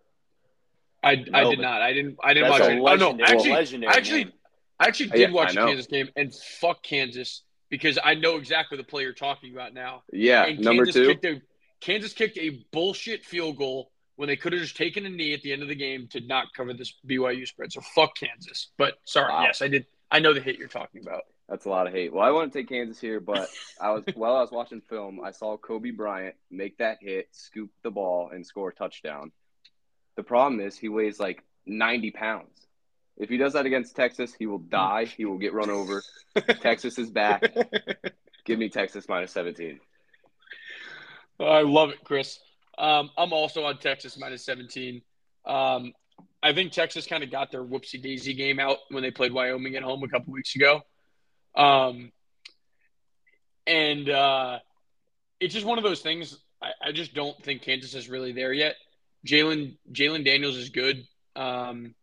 I, no, I did not. I didn't I didn't watch it. Oh no, actually, legendary actually name. I actually did yeah, watch the Kansas game, and fuck Kansas because I know exactly the player you're talking about now. Yeah, and number Kansas two. Kicked a, Kansas kicked a bullshit field goal when they could have just taken a knee at the end of the game to not cover this B Y U spread. So fuck Kansas. But sorry, wow. yes, I did. I know the hit you're talking about. That's a lot of hate. Well, I want to take Kansas here, but I was while I was watching film, I saw Kobe Bryant make that hit, scoop the ball, and score a touchdown. The problem is he weighs like ninety pounds. If he does that against Texas, he will die. He will get run over. Texas is back. Give me Texas minus seventeen. Oh, I love it, Chris. Um, I'm also on Texas minus seventeen. Um, I think Texas kind of got their whoopsie-daisy game out when they played Wyoming at home a couple weeks ago. Um, and uh, it's just one of those things. I, I just don't think Kansas is really there yet. Jalen Jalen Daniels is good. Um,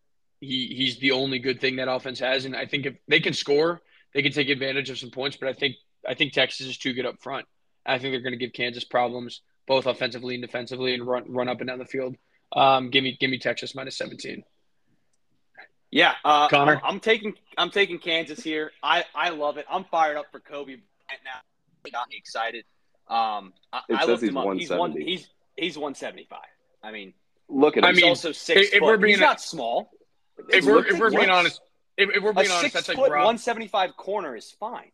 he he's the only good thing that offense has, and I think if they can score, they can take advantage of some points. But I think I think Texas is too good up front. I think they're going to give Kansas problems both offensively and defensively, and run run up and down the field. Um, give me give me Texas minus seventeen. Yeah, uh, Connor, I'm taking I'm taking Kansas here. I, I love it. I'm fired up for Kobe Bryant now. He got me excited. Um, I, I looked him up. He's one he's he's one seventy-five. I mean, look at him. I mean, he's also six if, foot. If we're being he's a, not small. If we're, if we're being honest, if, if we're being a honest, that's like Rob. one seventy-five corner is fine.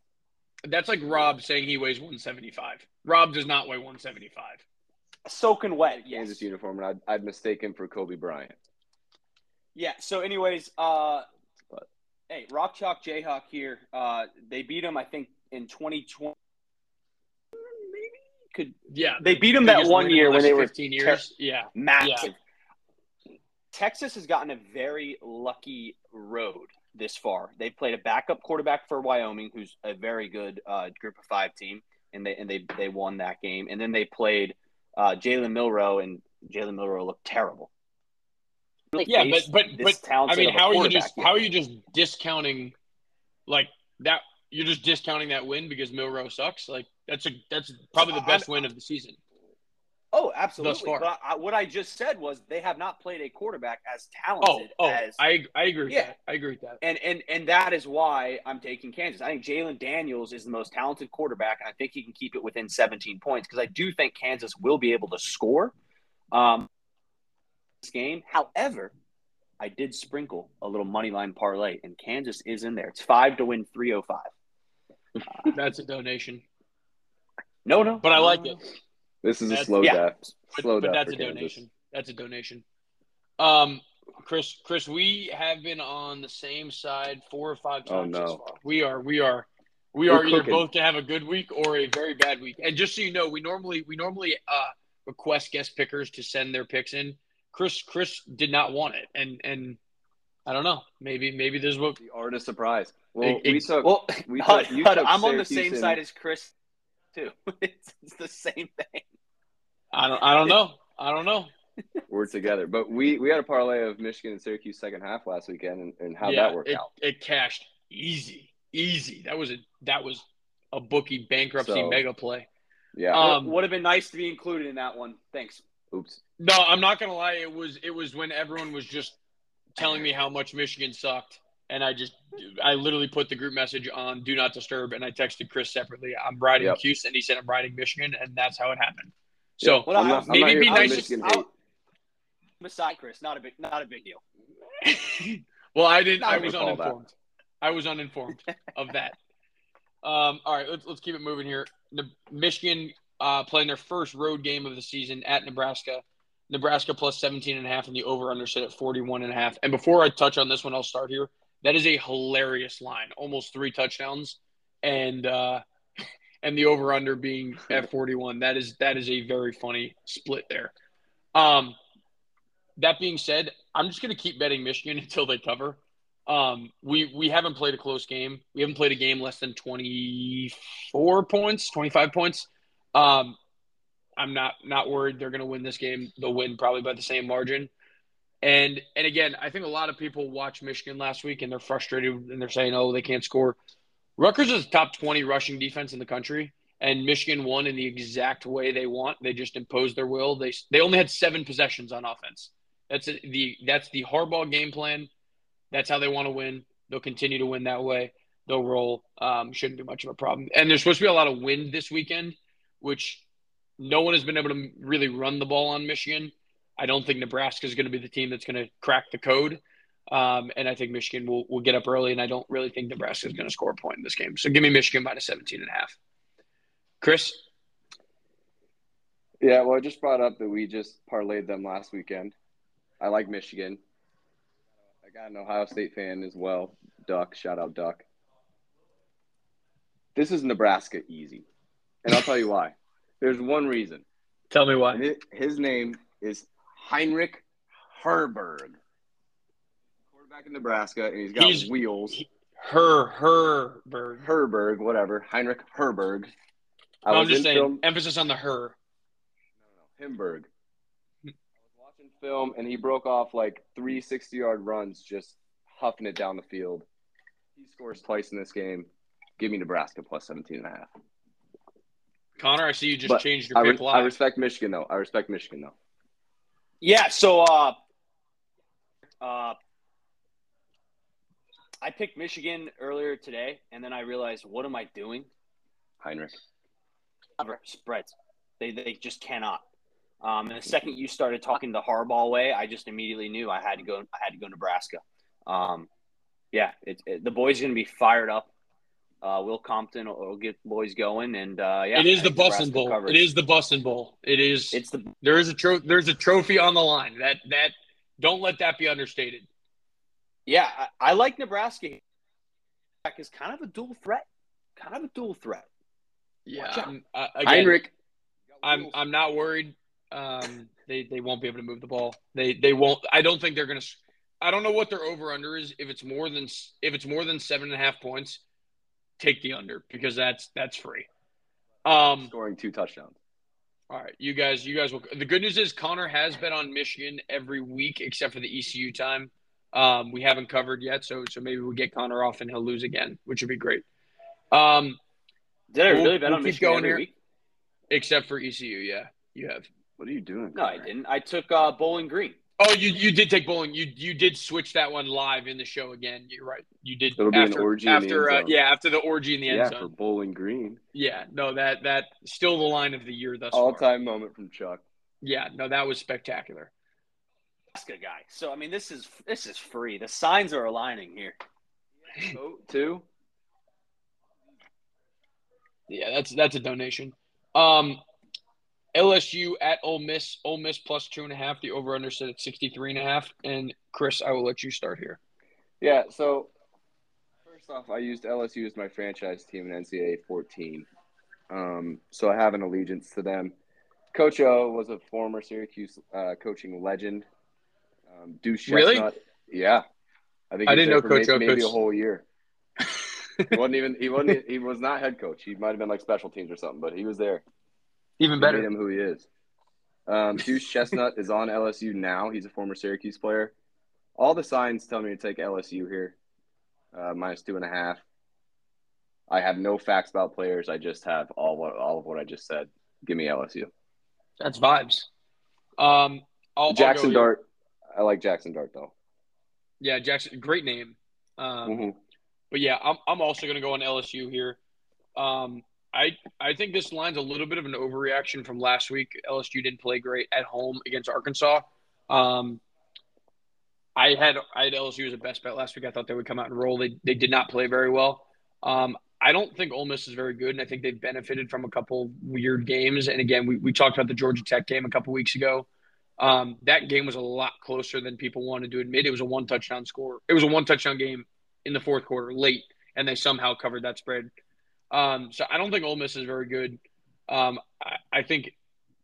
That's like Rob saying he weighs one seventy-five. Rob does not weigh one seventy-five. Soaking wet. Yes. Kansas uniform, and I'd, I'd mistake him for Kobe Bryant. Yeah, so anyways, uh, hey, Rock Chalk Jayhawk here. Uh, they beat them, I think, in twenty twenty. Maybe could yeah. They beat them that one year when they were fifteen years. Te- yeah, massive. Yeah. Texas has gotten a very lucky road this far. They played a backup quarterback for Wyoming, who's a very good uh, Group of Five team, and they and they they won that game. And then they played uh, Jalen Milroe, and Jalen Milroe looked terrible. Yeah, but but but I mean, how are you just how are you just discounting like that? You're just discounting that win because Milroe sucks. Like that's a that's probably the best win of the season. Oh, absolutely. Thus far. But I, what I just said was they have not played a quarterback as talented. Oh, oh as, I I agree. With yeah, that. I agree with that. And and and that is why I'm taking Kansas. I think Jalen Daniels is the most talented quarterback, and I think he can keep it within seventeen points because I do think Kansas will be able to score. Um. Game. However, I did sprinkle a little money line parlay, and Kansas is in there. It's five to win three oh five. Uh, That's a donation. No, no. But I like it. This is that's, a slow yeah. death. Slow but, but that's a Kansas. donation. That's a donation. Um, Chris, Chris, we have been on the same side four or five times. Oh, no. So far. We are, we are, we We're are either cooking. both to have a good week or a very bad week. And just so you know, we normally we normally uh, request guest pickers to send their picks in. Chris, Chris did not want it, and and I don't know. Maybe maybe there's what the art of surprise. Well, it, we took. Well, we took, you took I'm Syracuse on the same and... side as Chris too. It's, it's the same thing. I don't. I don't know. I don't know. We're together, but we, we had a parlay of Michigan and Syracuse second half last weekend, and, and how yeah, that worked it, out. It cashed easy, easy. That was a that was a bookie bankruptcy so, mega play. Yeah, um, would have been nice to be included in that one. Thanks. Oops. No, I'm not gonna lie. It was it was when everyone was just telling me how much Michigan sucked, and I just I literally put the group message on Do Not Disturb, and I texted Chris separately. I'm riding yep. Cuse, and he said I'm riding Michigan, and that's how it happened. So well, I'm not, maybe I'm it'd be nice. To, beside Chris, not a big not a big deal. well, I didn't. I was uninformed. That. I was uninformed of that. Um. All right, let's let's keep it moving here. The Michigan. Uh, playing their first road game of the season at Nebraska. Nebraska plus seventeen and a half and the over-under set at forty-one and a half. And before I touch on this one, I'll start here. That is a hilarious line, almost three touchdowns, and uh, and the over-under being at forty-one. That is that is a very funny split there. Um, that being said, I'm just going to keep betting Michigan until they cover. Um, we we haven't played a close game. We haven't played a game less than twenty-four points, twenty-five points. Um, I'm not not worried they're going to win this game. They'll win probably by the same margin. And and again, I think a lot of people watched Michigan last week and they're frustrated and they're saying, oh, they can't score. Rutgers is top twenty rushing defense in the country, and Michigan won in the exact way they want. They just imposed their will. They they only had seven possessions on offense. That's a, the that's the Harbaugh game plan. That's how they want to win. They'll continue to win that way. They'll roll. Um, shouldn't be much of a problem. And there's supposed to be a lot of wind this weekend, which no one has been able to really run the ball on Michigan. I don't think Nebraska is going to be the team that's going to crack the code. Um, and I think Michigan will, will get up early, and I don't really think Nebraska is going to score a point in this game. So give me Michigan minus seventeen and a half. Chris? Yeah, well, I just brought up that we just parlayed them last weekend. I like Michigan. I got an Ohio State fan as well. Duck, shout out Duck. This is Nebraska easy, and I'll tell you why. There's one reason. Tell me why. His, his name is Heinrich Herberg. Back in Nebraska, and he's got he's, wheels. He, her, Herberg. Herberg, whatever. Heinrich Herberg. I no, was I'm just saying, film. Emphasis on the her. No, no, no. Himberg. I was watching film, and he broke off like three sixty-yard runs just huffing it down the field. He scores twice in this game. Give me Nebraska plus seventeen and a half. Connor, I see you just but changed your I pick re- line. I respect Michigan, though. I respect Michigan, though. Yeah, so uh, uh, I picked Michigan earlier today, and then I realized, what am I doing? Heinrich. Spreads. They they just cannot. Um, and the second you started talking the Harbaugh way, I just immediately knew I had to go. I had to go Nebraska. Um, yeah, it, it, the boys going to be fired up. Uh, Will Compton will, will get boys going, and uh, yeah, it is the Bussin' Bowl. Covered. It is the Bussin' Bowl. It is. It's the there is a tro- there's a trophy on the line. That that don't let that be understated. Yeah, I, I like Nebraska. Is kind of a dual threat. Kind of a dual threat. Yeah, I'm, uh, again, Heinrich. I'm I'm not worried. Um, they they won't be able to move the ball. They they won't. I don't think they're gonna. I don't know what their over under is. If it's more than if it's more than seven and a half points, take the under because that's that's free. Um, scoring two touchdowns. All right, you guys. You guys will. The good news is Connor has bet on Michigan every week except for the E C U time. Um, we haven't covered yet, so so maybe we'll get Connor off and he'll lose again, which would be great. Um, Did I really we'll, bet on we'll Michigan going every here, week? Except for E C U, yeah, you have. What are you doing? No, I didn't. I took uh, Bowling Green. Oh, you you did take Bowling. You you did switch that one live in the show again. You're right. You did. It'll after, be an orgy after, in the end zone. Uh, yeah, after the orgy in the end yeah, zone. Yeah, for Bowling Green. Yeah, no, that that still the line of the year thus All-time far. All-time moment from Chuck. Yeah, no, that was spectacular. Guy. So I mean, this is this is free. The signs are aligning here. Oh, two. Yeah, that's that's a donation. Um, L S U at Ole Miss. Ole Miss plus two and a half. The over under set at sixty three and a half. And Chris, I will let you start here. Yeah. So first off, I used L S U as my franchise team in N C double A fourteen. Um, so I have an allegiance to them. Coach O was a former Syracuse uh, coaching legend. Um, Deuce Chestnut. Really? Yeah, I think I didn't know Coach O maybe coach. a whole year. he wasn't even he wasn't he was not head coach. He might have been like special teams or something, but he was there. Even better, made him who he is. Um, Deuce Chestnut is on L S U now. He's a former Syracuse player. All the signs tell me to take L S U here, uh, minus two and a half. I have no facts about players. I just have all what all of what I just said. Give me L S U. That's vibes. Um, I'll, Jackson I'll Dart. I like Jackson Dart, though. Yeah, Jackson, great name. Um, mm-hmm. But, yeah, I'm I'm also going to go on L S U here. Um, I I think this line's a little bit of an overreaction from last week. L S U didn't play great at home against Arkansas. Um, I had I had L S U as a best bet last week. I thought they would come out and roll. They, they did not play very well. Um, I don't think Ole Miss is very good, and I think they've benefited from a couple weird games. And, again, we, we talked about the Georgia Tech game a couple weeks ago. Um, that game was a lot closer than people wanted to admit. It was a one-touchdown score. It was a one-touchdown game in the fourth quarter late, and they somehow covered that spread. Um, so I don't think Ole Miss is very good. Um, I, I think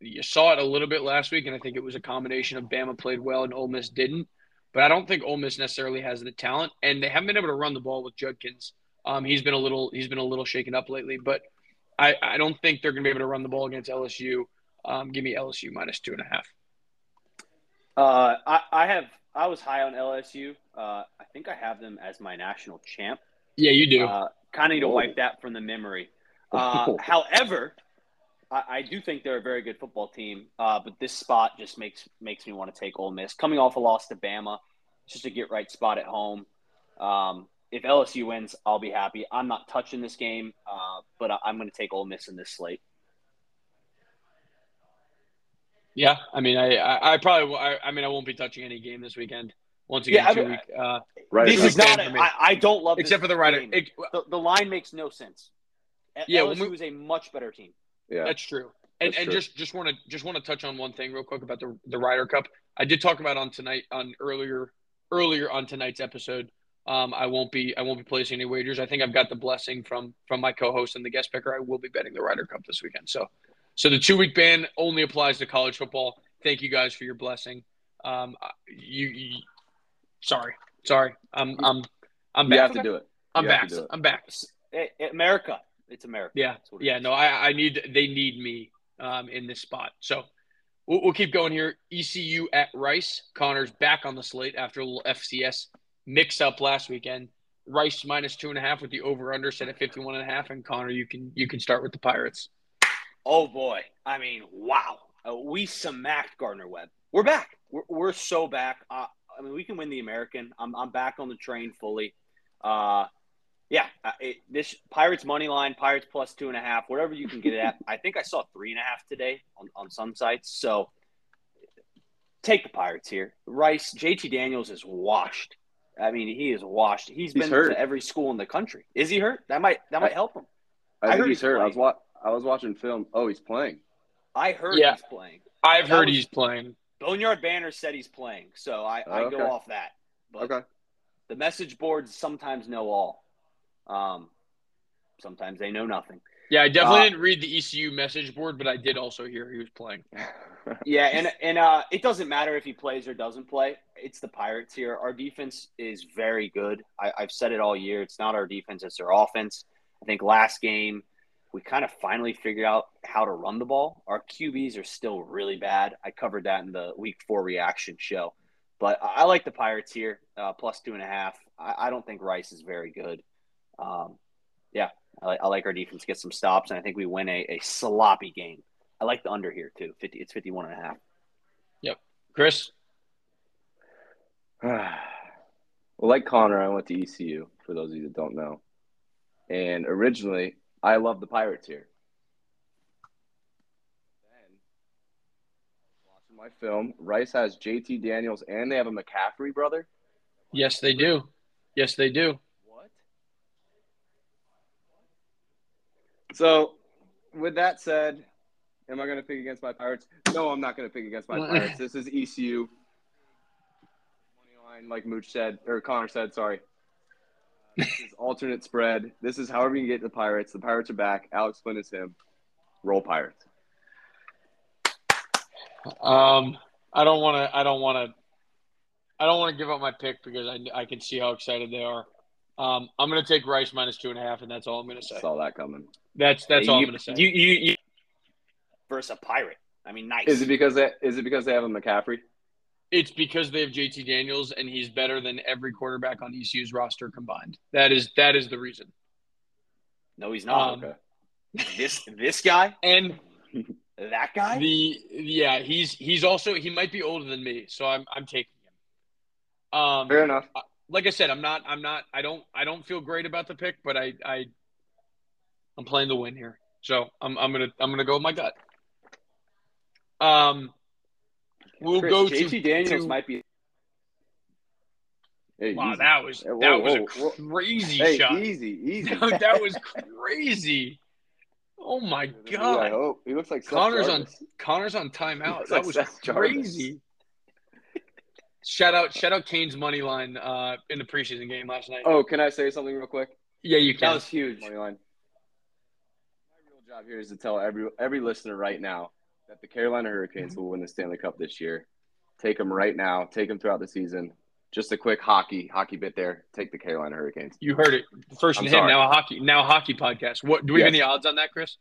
you saw it a little bit last week, and I think it was a combination of Bama played well and Ole Miss didn't. But I don't think Ole Miss necessarily has the talent, and they haven't been able to run the ball with Judkins. Um, he's been a little he's been a little shaken up lately, but I, I don't think they're going to be able to run the ball against L S U. Um, give me L S U minus two and a half. Uh, I, I have I was high on L S U. Uh, I think I have them as my national champ. Yeah, you do. Uh, kind of need to wipe that from the memory. Uh, however, I, I do think they're a very good football team, uh, but this spot just makes makes me want to take Ole Miss. Coming off a loss to Bama, it's just a get-right spot at home. Um, if L S U wins, I'll be happy. I'm not touching this game, uh, but I, I'm going to take Ole Miss in this slate. Yeah, I mean, I, I, I probably, I, I mean, I won't be touching any game this weekend. Once again, yeah, I mean, two week, uh, right, this right. is not. A, I, I don't love except this for the rider. It, the, the line makes no sense. Yeah, L S U we, is a much better team. Yeah, that's true. And that's and true. just just want to just want to touch on one thing real quick about the the Ryder Cup. I did talk about on tonight on earlier earlier on tonight's episode. Um, I won't be I won't be placing any wagers. I think I've got the blessing from from my co-host and the guest picker. I will be betting the Ryder Cup this weekend. So. So the two-week ban only applies to college football. Thank you guys for your blessing. Um, you, you sorry, sorry. I'm, I'm, I'm back. You have to do it. I'm back. I'm back. America, it's America. Yeah, it yeah. Is. No, I, I need. They need me um, in this spot. So we'll, we'll keep going here. E C U at Rice. Connor's back on the slate after a little F C S mix-up last weekend. Rice minus two and a half with the over/under set at fifty-one and a half. And Connor, you can you can start with the Pirates. Oh, boy. I mean, wow. Uh, we smacked Gardner-Webb. We're back. We're, we're so back. Uh, I mean, we can win the American. I'm I'm back on the train fully. Uh, yeah, it, this Pirates money line, Pirates plus two and a half, whatever you can get it at. I think I saw three and a half today on, on some sites. So take the Pirates here. Rice, J T Daniels is washed. I mean, he is washed. He's, he's been hurt. To every school in the country. Is he hurt? That might that I, might help him. I, I think heard he's hurt. Playing. I was watching. I was watching film. Oh, he's playing. I heard yeah. he's playing. I've that heard was, he's playing. Boneyard Banner said he's playing, so I, I oh, okay. go off that. But okay. The message boards sometimes know all. Um, sometimes they know nothing. Yeah, I definitely uh, didn't read the E C U message board, but I did also hear he was playing. yeah, and and uh, it doesn't matter if he plays or doesn't play. It's the Pirates here. Our defense is very good. I, I've said it all year. It's not our defense. It's our offense. I think last game, we kind of finally figured out how to run the ball. Our Q Bs are still really bad. I covered that in the week four reaction show. But I like the Pirates here, uh, plus two and a half. I, I don't think Rice is very good. Um, yeah, I, I like our defense get some stops, and I think we win a, a sloppy game. I like the under here, too. fifty, it's fifty-one and a half. Yep. Chris? Well, like Connor, I went to E C U, for those of you that don't know. And originally – I love the Pirates here. Then, watching my film, Rice has J T Daniels, and they have a McCaffrey brother. Yes, they do. Yes, they do. What? So, with that said, am I going to pick against my Pirates? No, I'm not going to pick against my Pirates. This is E C U. Money line, like Mooch said, or Connor said, sorry. This is alternate spread. This is however you can get the Pirates. The Pirates are back. Alex Flynn is him. Roll Pirates. Um, I don't want to. I don't want to. I don't want to give up my pick because I I can see how excited they are. Um, I'm going to take Rice minus two and a half, and that's all I'm going to say. I saw that coming. That's that's yeah, all you, I'm going to say. You, you you versus a Pirate. I mean, nice. Is it because that? Is it because they have a McCaffrey? It's because they have J T Daniels, and he's better than every quarterback on E C U's roster combined. That is that is the reason. No, he's not. Um, okay. This this guy and that guy. The yeah, he's he's also he might be older than me, so I'm I'm taking him. Um, Fair enough. Like I said, I'm not I'm not I don't I don't feel great about the pick, but I I I'm playing the win here, so I'm I'm gonna I'm gonna go with my gut. Um. We'll Chris, go J T to Daniels to... might be. Hey, wow, easy. that was that whoa, was whoa, a crazy whoa. shot. Hey, easy, easy. That, that was crazy. Oh my god! Oh, he looks like Connor's on Connor's on timeout. That like was Seth crazy. shout out, shout out, Kane's money line uh, in the preseason game last night. Oh, can I say something real quick? Yeah, you can. That was huge. Money line. My real job here is to tell every every listener right now. that the Carolina Hurricanes will win the Stanley Cup this year. Take them right now. Take them throughout the season. Just a quick hockey hockey bit there. Take the Carolina Hurricanes. You heard it first from him. Now a hockey now a hockey podcast. What do we yes. have any odds on that, Chris?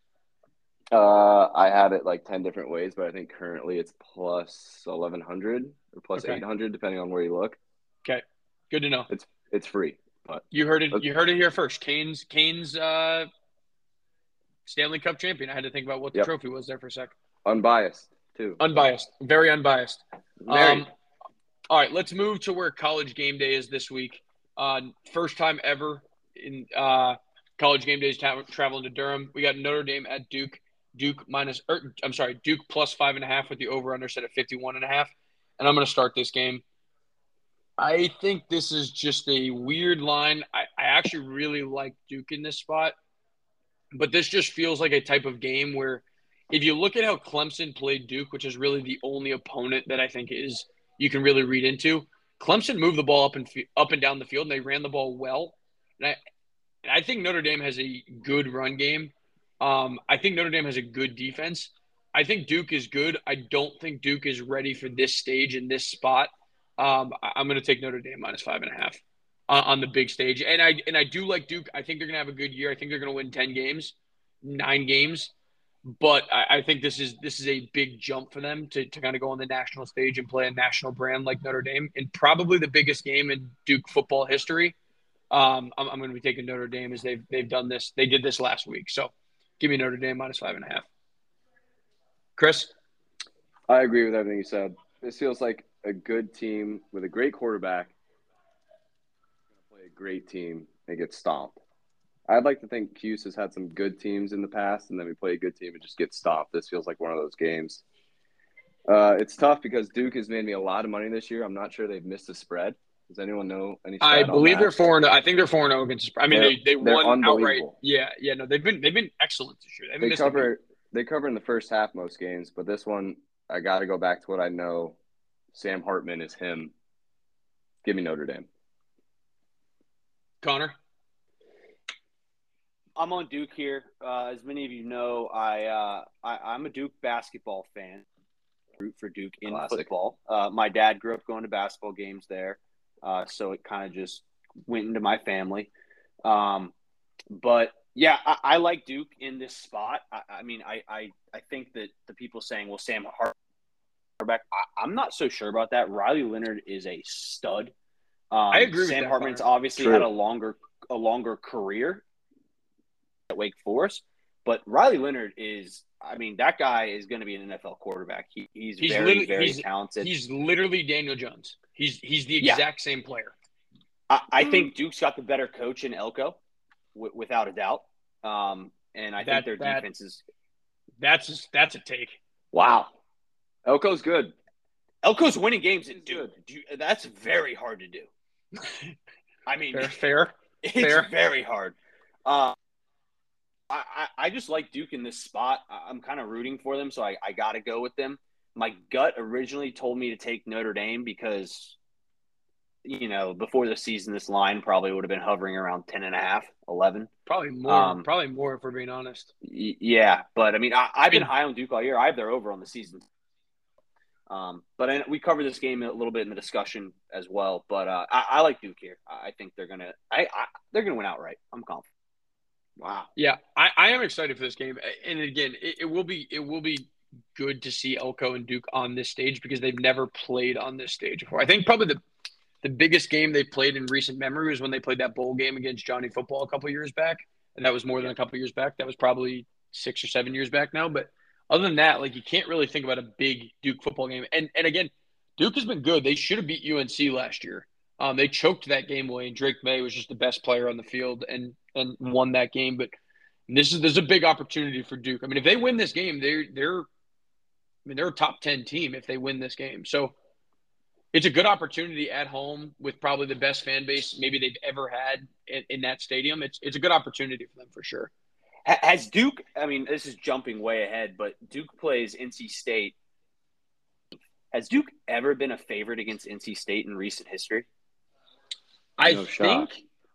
Uh, I had it like ten different ways, but I think currently it's plus eleven hundred or plus okay. eight hundred, depending on where you look. Okay, good to know. It's it's free. But you heard it. You heard it here first. Canes Canes uh, Stanley Cup champion. I had to think about what the yep. trophy was there for a sec. Unbiased too. Unbiased, very unbiased. Very. Um, All right, let's move to where College Game Day is this week. Uh, first time ever in uh, College Game Day is ta- traveling to Durham. We got Notre Dame at Duke. Duke minus, er, I'm sorry, Duke plus five and a half with the over/under set at fifty-one and a half. And I'm going to start this game. I think this is just a weird line. I, I actually really like Duke in this spot, but this just feels like a type of game where, if you look at how Clemson played Duke, which is really the only opponent that I think is you can really read into. Clemson moved the ball up and up and down the field, and they ran the ball well. And I, and I think Notre Dame has a good run game. Um, I think Notre Dame has a good defense. I think Duke is good. I don't think Duke is ready for this stage in this spot. Um, I, I'm going to take Notre Dame minus five and a half on, on the big stage. And I and I do like Duke. I think they're going to have a good year. I think they're going to win ten games, nine games. But I, I think this is this is a big jump for them to, to kind of go on the national stage and play a national brand like Notre Dame in probably the biggest game in Duke football history. Um, I'm, I'm going to be taking Notre Dame as they've they've done this. They did this last week. So give me Notre Dame minus five and a half. Chris? I agree with everything you said. This feels like a good team with a great quarterback play a great team and get stomped. I'd like to think Cuse has had some good teams in the past, and then we play a good team and just get stopped. This feels like one of those games. Uh, it's tough because Duke has made me a lot of money this year. I'm not sure they've missed a spread. Does anyone know any? I believe they're four. I think they're four and zero against. I mean, they're, they they won outright. Yeah, yeah. No, they've been they've been excellent this year. They cover they cover in the first half most games, but this one I got to go back to what I know. Sam Hartman is him. Give me Notre Dame. Connor. I'm on Duke here. Uh, as many of you know, I, uh, I, I'm a Duke basketball fan. I root for Duke in Classic. football. Uh, my dad grew up going to basketball games there, uh, so it kind of just went into my family. Um, but, yeah, I, I like Duke in this spot. I, I mean, I, I, I think that the people saying, well, Sam Hartman, I'm not so sure about that. Riley Leonard is a stud. Um, I agree with Sam that, Hartman's Connor. obviously True. had a longer a longer career at Wake Forest, but Riley Leonard is, I mean, that guy is going to be an N F L quarterback. He, he's, he's very, very he's, talented. He's literally Daniel Jones. He's he's the exact yeah. same player. I, I think Duke's got the better coach in Elko, w- without a doubt. Um, and I that, think their that, defense is that's that's a take. Wow, Elko's good. Elko's winning games in Duke. That's very hard to do. I mean, fair, fair it's fair. very hard. Uh, I, I just like Duke in this spot. I'm kind of rooting for them, so I, I got to go with them. My gut originally told me to take Notre Dame because, you know, before the season, this line probably would have been hovering around ten and a half, eleven Probably more, um, probably more if we're being honest. Y- yeah, but, I mean, I, I've been high on Duke all year. I have their over on the season. Um, but I, we covered this game a little bit in the discussion as well, but uh, I, I like Duke here. I think they're going to I, I they're gonna win outright. I'm confident. Wow. Yeah, I, I am excited for this game. And again, it, it will be it will be good to see Elko and Duke on this stage because they've never played on this stage before. I think probably the the biggest game they played in recent memory was when they played that bowl game against Johnny Football a couple years back. And that was more than a couple years back. That was probably six or seven years back now. But other than that, like you can't really think about a big Duke football game. And and again, Duke has been good. They should have beat U N C last year. Um, they choked that game away, and Drake May was just the best player on the field and and won that game. But this is there's a big opportunity for Duke. I mean, if they win this game, they're they're I mean they're a top ten team if they win this game. So it's a good opportunity at home with probably the best fan base maybe they've ever had in, in that stadium. It's it's a good opportunity for them for sure. Has Duke? I mean, this is jumping way ahead, but Duke plays N C State. Has Duke ever been a favorite against N C State in recent history? I no think shot.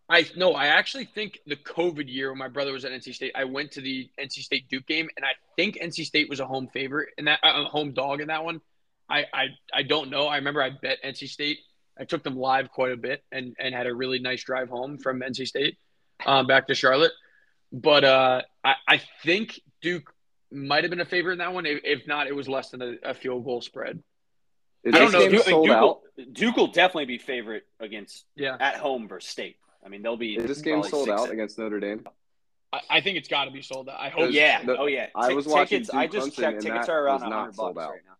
I no, I actually think the COVID year when my brother was at N C State, I went to the N C State Duke game, and I think N C State was a home favorite in that, a uh, home dog in that one. I, I I don't know. I remember I bet N C State. I took them live quite a bit, and and had a really nice drive home from N C State um, back to Charlotte. But uh, I I think Duke might have been a favorite in that one. If, if not, it was less than a, a field goal spread. I don't know. Duke, sold Duke, out. Will, Duke will definitely be favorite against yeah. at home versus State. I mean, they'll be. Is this game sold out against Notre Dame? I, I think it's got to be sold out. I hope. Yeah. The, oh yeah. I T- was watching. Tickets, I just checked. Tickets are around one hundred bucks right now.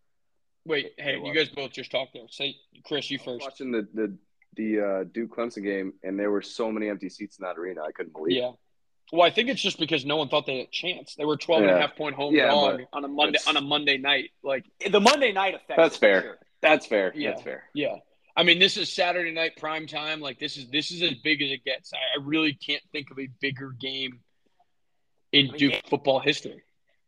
Wait, hey, you guys both just talked there. Say, Chris, you first. I was watching the the the uh, Duke Clemson game, and there were so many empty seats in that arena. I couldn't believe. Yeah. It. Well, I think it's just because no one thought they had a chance. They were twelve yeah. and a half point home yeah, dog on a Monday on a Monday night. Like the Monday night effect. That's fair. Sure. That's fair. Yeah. That's fair. Yeah. I mean, this is Saturday night prime time. Like this is this is as big as it gets. I, I really can't think of a bigger game in Duke football history.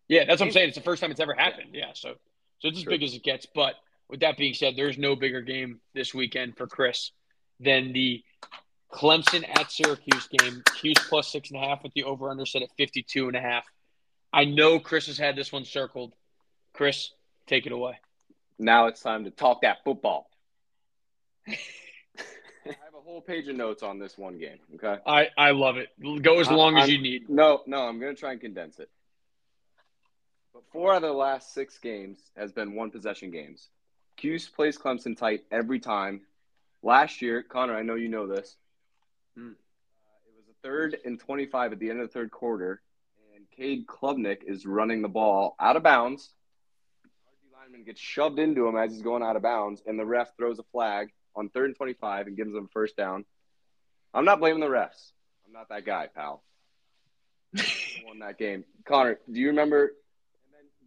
Yeah, that's what I'm saying. It's the first time it's ever happened. Yeah. So so it's as sure. big as it gets. But with that being said, there's no bigger game this weekend for Chris than the Clemson at Syracuse game. Q's plus six and a half with the over-under set at fifty-two and a half. I know Chris has had this one circled. Chris, take it away. Now it's time to talk that football. I have a whole page of notes on this one game, okay? I, I love it. Go as long I, as you need. No, no, I'm going to try and condense it. But four out of the last six games has been one-possession games. Q's plays Clemson tight every time. Last year, Connor, I know you know this. Mm. Uh, it was a third and twenty-five at the end of the third quarter, and Cade Klubnik is running the ball out of bounds. The lineman gets shoved into him as he's going out of bounds, and the ref throws a flag on third and twenty-five and gives him a first down. I'm not blaming the refs. I'm not that guy, pal. I won that game. Connor, do you remember –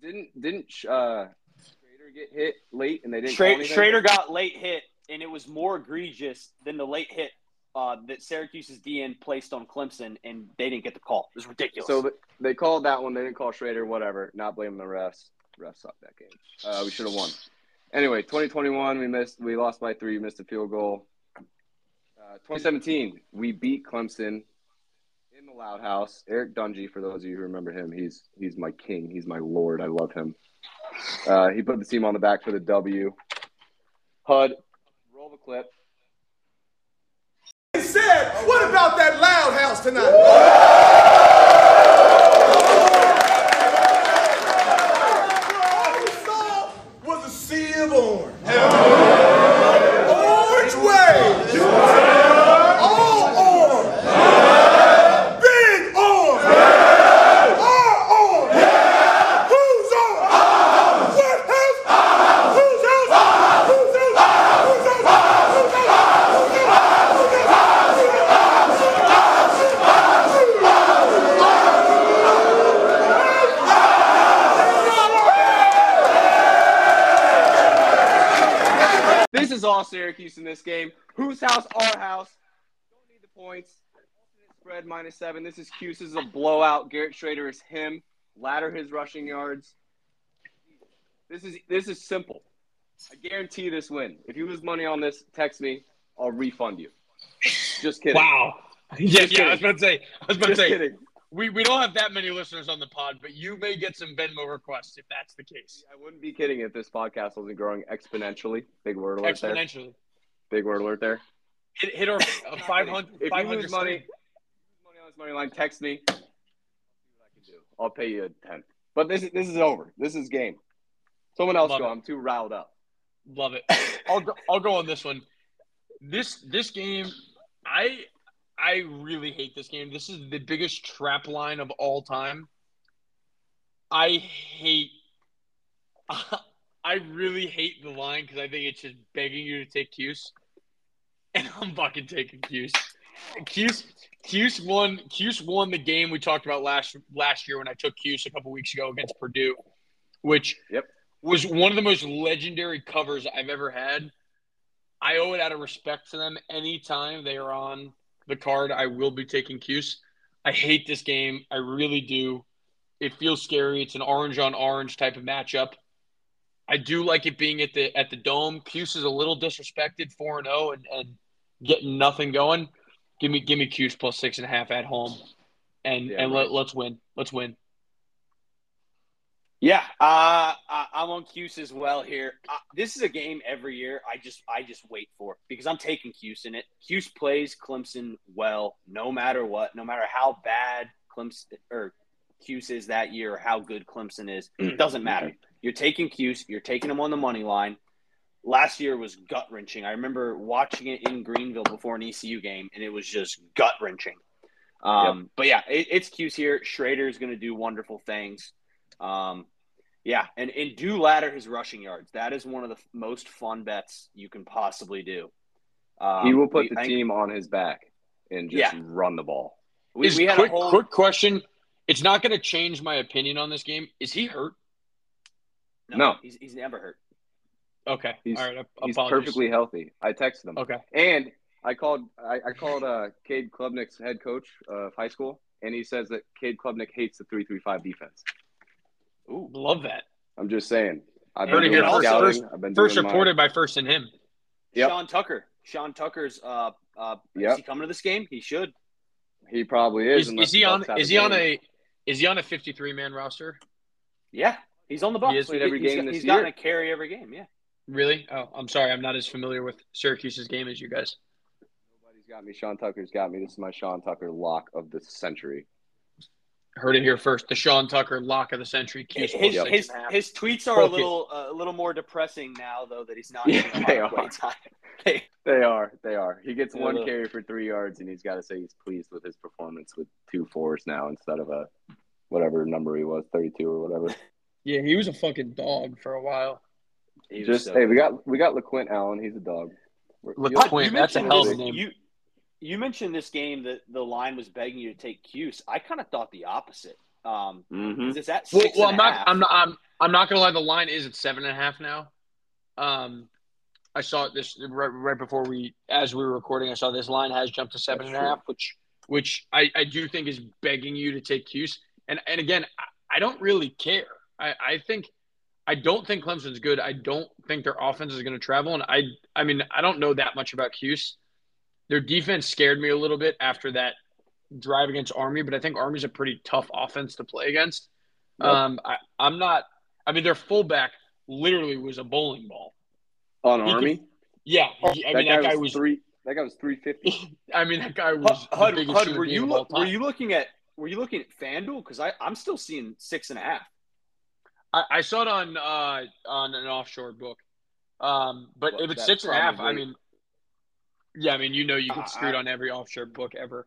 didn't didn't uh, Schrader get hit late and they didn't Tra- call anything? Schrader got late hit, and it was more egregious than the late hit Uh, that Syracuse's D N placed on Clemson, and they didn't get the call. It was ridiculous. So they called that one. They didn't call Schrader, whatever. Not blaming the refs. Refs sucked that game. Uh, we should have won. Anyway, twenty twenty-one, we missed. We lost by three. Missed a field goal. Uh, twenty seventeen, we beat Clemson in the Loud House. Eric Dungy, for those of you who remember him, he's he's my king. He's my lord. I love him. Uh, he put the team on the back for the W. Hud, roll the clip. Said, what about that Loud House tonight? All we saw was a sea of orange. Orange waves. All orange. Big orange. All orange. Who's orange? What house? Who's house? Who's house? Who's house? Who's house? Who's house? This is all Syracuse in this game. Whose house? Our house. Don't need the points. Spread minus seven. This is Q's. This is a blowout. Garrett Schrader is him. Ladder his rushing yards. This is this is simple. I guarantee this win. If you lose money on this, text me. I'll refund you. Just kidding. Wow. Yeah, yeah, I was about to say. I was about to say. Kidding. We we don't have that many listeners on the pod, but you may get some Venmo requests if that's the case. I wouldn't be kidding if this podcast wasn't growing exponentially. Big word alert there. Exponentially. Big word alert there. Hit, hit our uh, five hundred. If five hundred you lose money, money on this money line, text me. I'll see what I can do. I'll pay you a ten. But this is this is over. This is game. Someone else Love go. It. I'm too riled up. Love it. I'll go, I'll go on this one. This this game, I. I really hate this game. This is the biggest trap line of all time. I hate – I really hate the line because I think it's just begging you to take Cuse. And I'm fucking taking Cuse. Cuse, Cuse, won, Cuse won the game we talked about last last year when I took Cuse a couple weeks ago against Purdue, which yep. was one of the most legendary covers I've ever had. I owe it out of respect to them. Anytime they are on – the card, I will be taking Cuse. I hate this game. I really do. It feels scary. It's an orange on orange type of matchup. I do like it being at the at the Dome. Cuse is a little disrespected, four and oh, and and getting nothing going. Give me give me Cuse plus six and a half at home, and yeah, and right. let, let's win. Let's win. Yeah, uh, I'm on Cuse as well here. Uh, this is a game every year I just I just wait for because I'm taking Cuse in it. Cuse plays Clemson well, no matter what, no matter how bad Clemson or Cuse is that year or how good Clemson is. It doesn't matter. You're taking Cuse. You're taking them on the money line. Last year was gut-wrenching. I remember watching it in Greenville before an E C U game, and it was just gut-wrenching. Um, yep. But, yeah, it, it's Cuse here. Schrader is going to do wonderful things. Um, yeah, and, and do ladder his rushing yards. That is one of the f- most fun bets you can possibly do. Um, he will put we, the think, team on his back and just yeah. run the ball. We, is, we had quick, a whole... quick question. It's not going to change my opinion on this game. Is he hurt? No. no. He's, he's never hurt. Okay. He's, All right. I, he's perfectly healthy. I texted him. Okay. And I called I, I called uh, Cade Klubnik's head coach of high school, and he says that Cade Klubnik hates the three three five defense. Ooh, love that. I'm just saying. I've been doing scouting. First, I've been first doing reported my... by First and Him. Yep. Sean Tucker. Sean Tucker's uh, uh, yep. Is he coming to this game? He should. He probably is. Is, is he on is he game. on a is he on a fifty-three man roster? Yeah. He's on the Bucs. He has played every he's, game this he's year. He's got to carry every game, yeah. Really? Oh, I'm sorry. I'm not as familiar with Syracuse's game as you guys. Nobody's got me. Sean Tucker's got me. This is my Sean Tucker lock of the century. Heard it here first. The Sean Tucker lock of the century. His, his, his, his tweets are a little uh, a little more depressing now, though, that he's not yeah, in the hard way time. They, they are. They are. He gets one little. carry for three yards, and he's got to say he's pleased with his performance with two fours now instead of a whatever number he was, thirty-two or whatever. Yeah, he was a fucking dog for a while. He Just so hey, good. we got we got LaQuint Allen. He's a dog. LaQuint, that's a hell of a name. You, you mentioned this game that the line was begging you to take Cuse. I kind of thought the opposite. Um, mm-hmm. Is that six well, well, and I'm a not. Half? I'm not. I'm. I'm not gonna lie. The line is at seven and a half now. Um, I saw it this right, right before we, as we were recording. I saw this line has jumped to seven that's and a half, which which I, I do think is begging you to take Cuse. And and again, I, I don't really care. I, I think. I don't think Clemson's good. I don't think their offense is going to travel. And I I mean, I don't know that much about Cuse. Their defense scared me a little bit after that drive against Army, but I think Army's a pretty tough offense to play against. Yep. Um, I, I'm not – I mean, their fullback literally was a bowling ball. On he Army? Could, yeah. He, I that mean, guy that guy was – three. That guy was three fifty. I mean, that guy was – Hud, Hud were, you lo- were you looking at were you looking at FanDuel? Because I'm still seeing six and a half. I, I saw it on uh, on an offshore book, um, but well, if it's six and a half, I mean, yeah, I mean, you know, you can uh, screw it on every offshore book ever.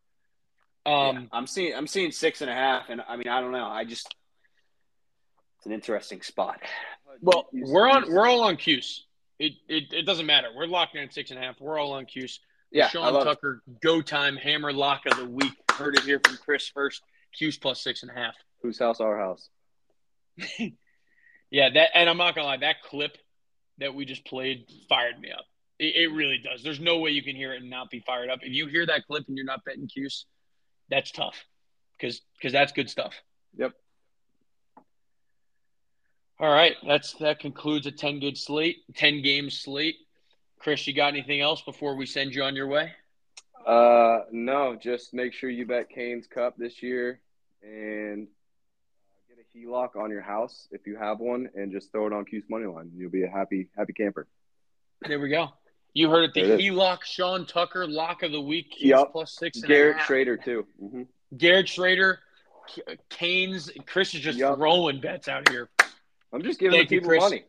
Um, yeah, I'm seeing I'm seeing six and a half, and I mean, I don't know, I just it's an interesting spot. Well, Cuse, we're on we're all on Cuse. It it it doesn't matter. We're locked in at six and a half. We're all on Cuse. Yeah, Sean Tucker, it. Go time hammer lock of the week. Heard it here from Chris first. Cuse plus six and a half. Whose house? Our house. Yeah, that, and I'm not going to lie, that clip that we just played fired me up. It, it really does. There's no way you can hear it and not be fired up. If you hear that clip and you're not betting Cuse, that's tough because because that's good stuff. Yep. All right, that's that concludes a ten-game slate, ten-game slate. Chris, you got anything else before we send you on your way? Uh, no, just make sure you bet Canes Cup this year and – HELOC on your house if you have one, and just throw it on Cuse moneyline. You'll be a happy, happy camper. There we go. You heard it. The it HELOC Sean Tucker lock of the week. Cuse yep. plus six. And Garrett a half. Schrader too. Mm-hmm. Garrett Schrader, Canes. Chris is just yep. throwing bets out here. I'm just giving Thank the people you, money.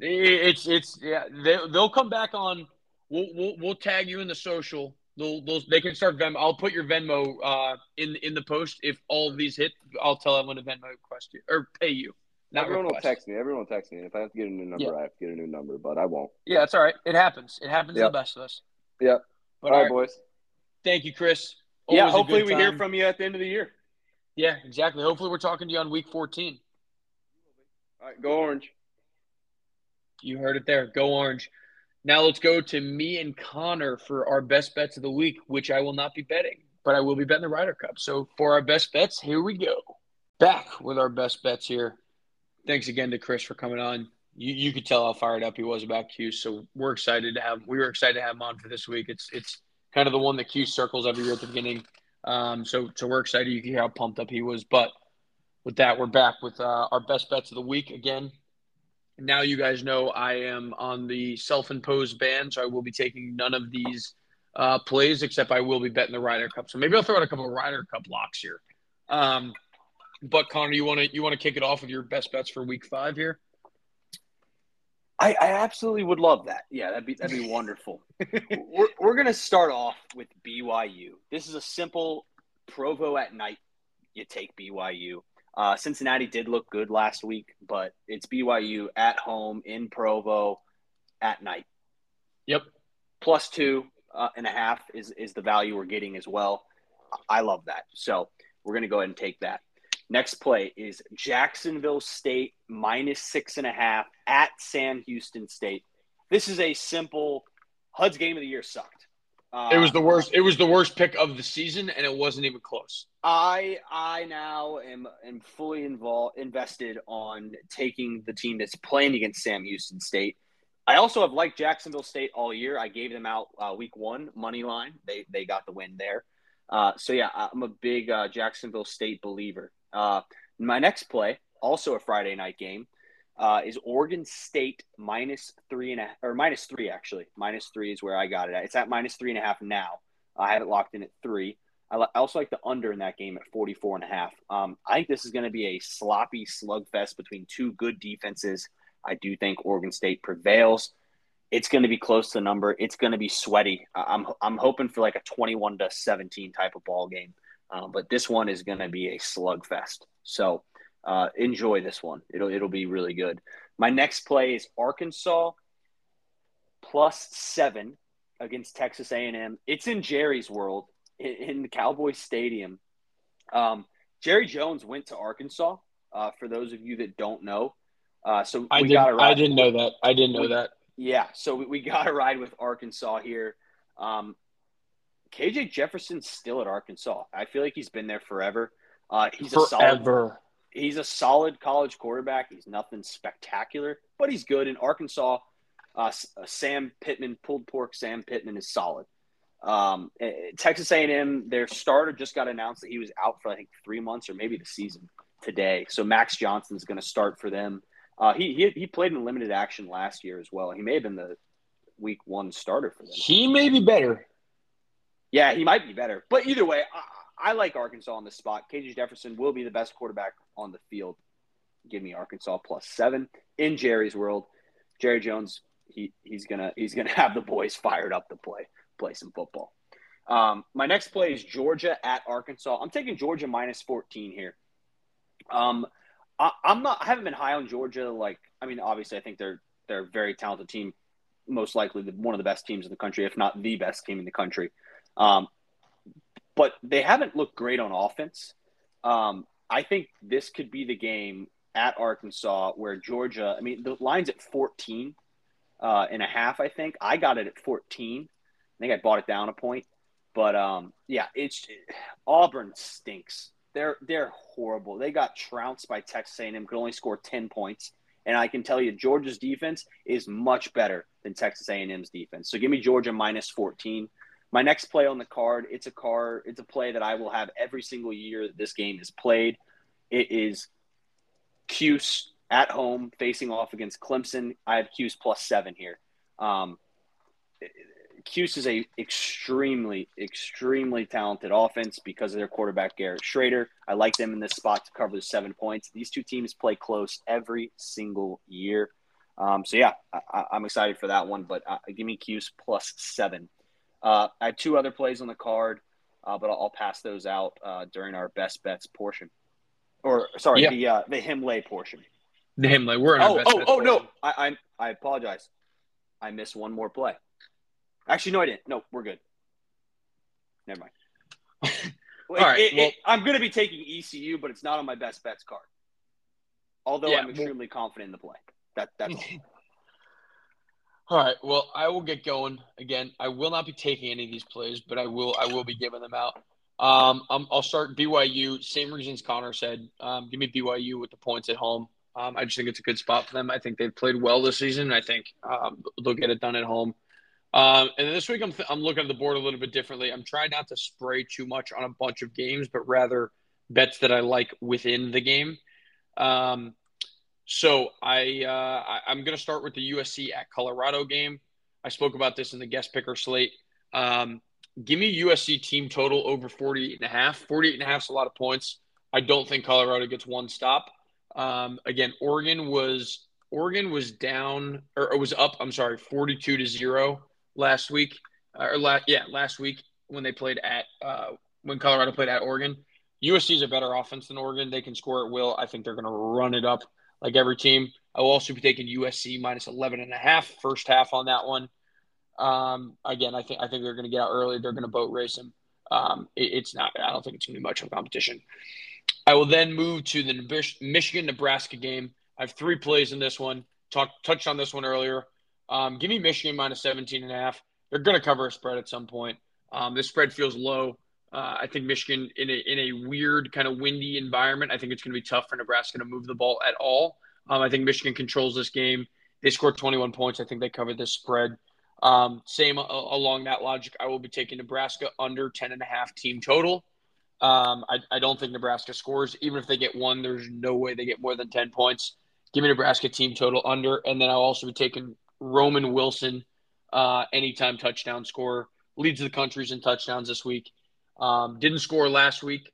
It's it's yeah. They, they'll come back on. We'll, we'll we'll tag you in the social. They'll, they'll they can start Venmo. I'll put your Venmo uh, in in the post. If all of these hit, I'll tell everyone to Venmo request you or pay you. Not everyone request. will text me. Everyone will text me. If I have to get a new number, yeah. I have to get a new number, but I won't. Yeah, it's all right. It happens. It happens yep. to the best of us. Yep. But, all, all right, boys. Thank you, Chris. Always yeah. Hopefully, we hear from you at the end of the year. Yeah, exactly. Hopefully, we're talking to you on week fourteen. All right, go Orange. You heard it there. Go Orange. Now let's go to me and Connor for our best bets of the week, which I will not be betting, but I will be betting the Ryder Cup. So for our best bets, here we go. Back with our best bets here. Thanks again to Chris for coming on. You you could tell how fired up he was about Cuse, so we're excited to have we were excited to have him on for this week. It's it's kind of the one that Q circles every year at the beginning. Um, so, so we're excited. You can hear how pumped up he was. But with that, we're back with uh, our best bets of the week again. Now you guys know I am on the self-imposed ban, so I will be taking none of these uh, plays, except I will be betting the Ryder Cup. So maybe I'll throw out a couple of Ryder Cup locks here. Um, but, Connor, you want to you want to kick it off with your best bets for week five here? I, I absolutely would love that. Yeah, that'd be that'd be wonderful. We're we're gonna start off with B Y U. This is a simple Provo at night. You take B Y U. Uh, Cincinnati did look good last week, but it's B Y U at home in Provo at night. Yep, plus two uh, and a half is is the value we're getting as well. I love that. So we're gonna go ahead and take that. Next play is Jacksonville State minus six and a half at Sam Houston State. This is a simple Hud's game of the year sucked. Uh, it was the worst. It was the worst pick of the season, and it wasn't even close. I I now am am fully involved invested on taking the team that's playing against Sam Houston State. I also have liked Jacksonville State all year. I gave them out uh, week one money line. They they got the win there. Uh, so yeah, I'm a big uh, Jacksonville State believer. Uh, my next play, also a Friday night game, uh, is Oregon State minus three and a or minus three actually. Minus three is where I got it at. It's at minus three and a half now. I have it locked in at three. I, li- I also like the under in that game at forty-four and a half. Um, I think this is going to be a sloppy slugfest between two good defenses. I do think Oregon State prevails. It's going to be close to the number. It's going to be sweaty. I'm I'm hoping for like a twenty-one to seventeen type of ball game. Uh, but this one is going to be a slugfest. So uh, enjoy this one. It'll it'll be really good. My next play is Arkansas plus seven against Texas A and M. It's in Jerry's world, in, in the Cowboys Stadium. Um, Jerry Jones went to Arkansas, uh, for those of you that don't know. Uh, so I, we didn't, gotta I didn't know that. I didn't know we, that. Yeah, so we, we got to ride with Arkansas here. Um, K J Jefferson's still at Arkansas. I feel like he's been there forever. Uh, he's forever. a solid. He's a solid college quarterback. He's nothing spectacular, but he's good. In Arkansas, uh, Sam Pittman, pulled pork Sam Pittman, is solid. Um, Texas A and M, their starter just got announced that he was out for I think three months or maybe the season today. So Max Johnson's going to start for them. Uh, he, he he played in limited action last year as well. He may have been the week one starter for them. He may be better. Yeah, he might be better. But either way, I, I like Arkansas on this spot. K J Jefferson will be the best quarterback on the field. Give me Arkansas plus seven in Jerry's world. Jerry Jones, he he's gonna he's gonna have the boys fired up to play play some football. Um, my next play is Georgia at Arkansas. I'm taking Georgia minus fourteen here. Um, I, I'm not. I haven't been high on Georgia. Like, I mean, obviously, I think they're they're a very talented team. Most likely, the, one of the best teams in the country, if not the best team in the country. Um, but they haven't looked great on offense. Um, I think this could be the game at Arkansas where Georgia, I mean, the line's at fourteen uh, and a half, I think. I got it at fourteen. I think I bought it down a point. But, um, yeah, it's it, Auburn stinks. They're they're horrible. They got trounced by Texas A and M, could only score ten points. And I can tell you Georgia's defense is much better than Texas A and M's defense. So give me Georgia minus fourteen. My next play on the card, it's a card, it's a play that I will have every single year that this game is played. It is Cuse at home facing off against Clemson. I have Cuse plus seven here. Um, Cuse is a extremely, extremely talented offense because of their quarterback, Garrett Schrader. I like them in this spot to cover the seven points. These two teams play close every single year. Um, so, yeah, I, I'm excited for that one, but uh, give me Cuse plus seven. Uh, I have two other plays on the card, uh, but I'll, I'll pass those out uh, during our best bets portion, or sorry, yeah. the uh, the Himlay portion. The Himlay, we're in oh, our best oh bets oh portion. no, I, I I apologize, I missed one more play. Actually, no, I didn't. No, we're good. Never mind. All it, right, it, well, it, I'm going to be taking E C U, but it's not on my best bets card. Although yeah, I'm extremely well, confident in the play. That that's. All. All right, well, I will get going again. I will not be taking any of these plays, but I will I will be giving them out. Um, I'm, I'll start B Y U, same reasons Connor said. Um, give me B Y U with the points at home. Um, I just think it's a good spot for them. I think they've played well this season. I think um, they'll get it done at home. Um, and this week I'm, th- I'm looking at the board a little bit differently. I'm trying not to spray too much on a bunch of games, but rather bets that I like within the game. Um, so I, uh, I I'm going to start with the U S C at Colorado game. I spoke about this in the guest picker slate. Um, give me U S C team total over forty-eight and a half. forty-eight and a half is a lot of points. I don't think Colorado gets one stop. Um, again, Oregon was Oregon was down or, or was up. I'm sorry, forty-two to zero last week. Or last yeah, last week when they played at uh, when Colorado played at Oregon. U S C is a better offense than Oregon. They can score at will. I think they're going to run it up like every team. I will also be taking U S C minus eleven and a half first half on that one. Um, again, I think I think they're going to get out early. They're going to boat race them. Um, it, it's not. I don't think it's going to be much of a competition. I will then move to the Michigan-Nebraska game. I have three plays in this one. Talk, touched on this one earlier. Um, give me Michigan minus seventeen and a half. They're going to cover a spread at some point. Um, this spread feels low. Uh, I think Michigan, in a, in a weird kind of windy environment, I think it's going to be tough for Nebraska to move the ball at all. Um, I think Michigan controls this game. They scored twenty-one points. I think they covered this spread. Um, same uh, along that logic, I will be taking Nebraska under ten and a half team total. Um, I, I don't think Nebraska scores. Even if they get one, there's no way they get more than ten points. Give me Nebraska team total under, and then I'll also be taking Roman Wilson, uh, anytime touchdown scorer. Leads the countries in touchdowns this week. Um, didn't score last week.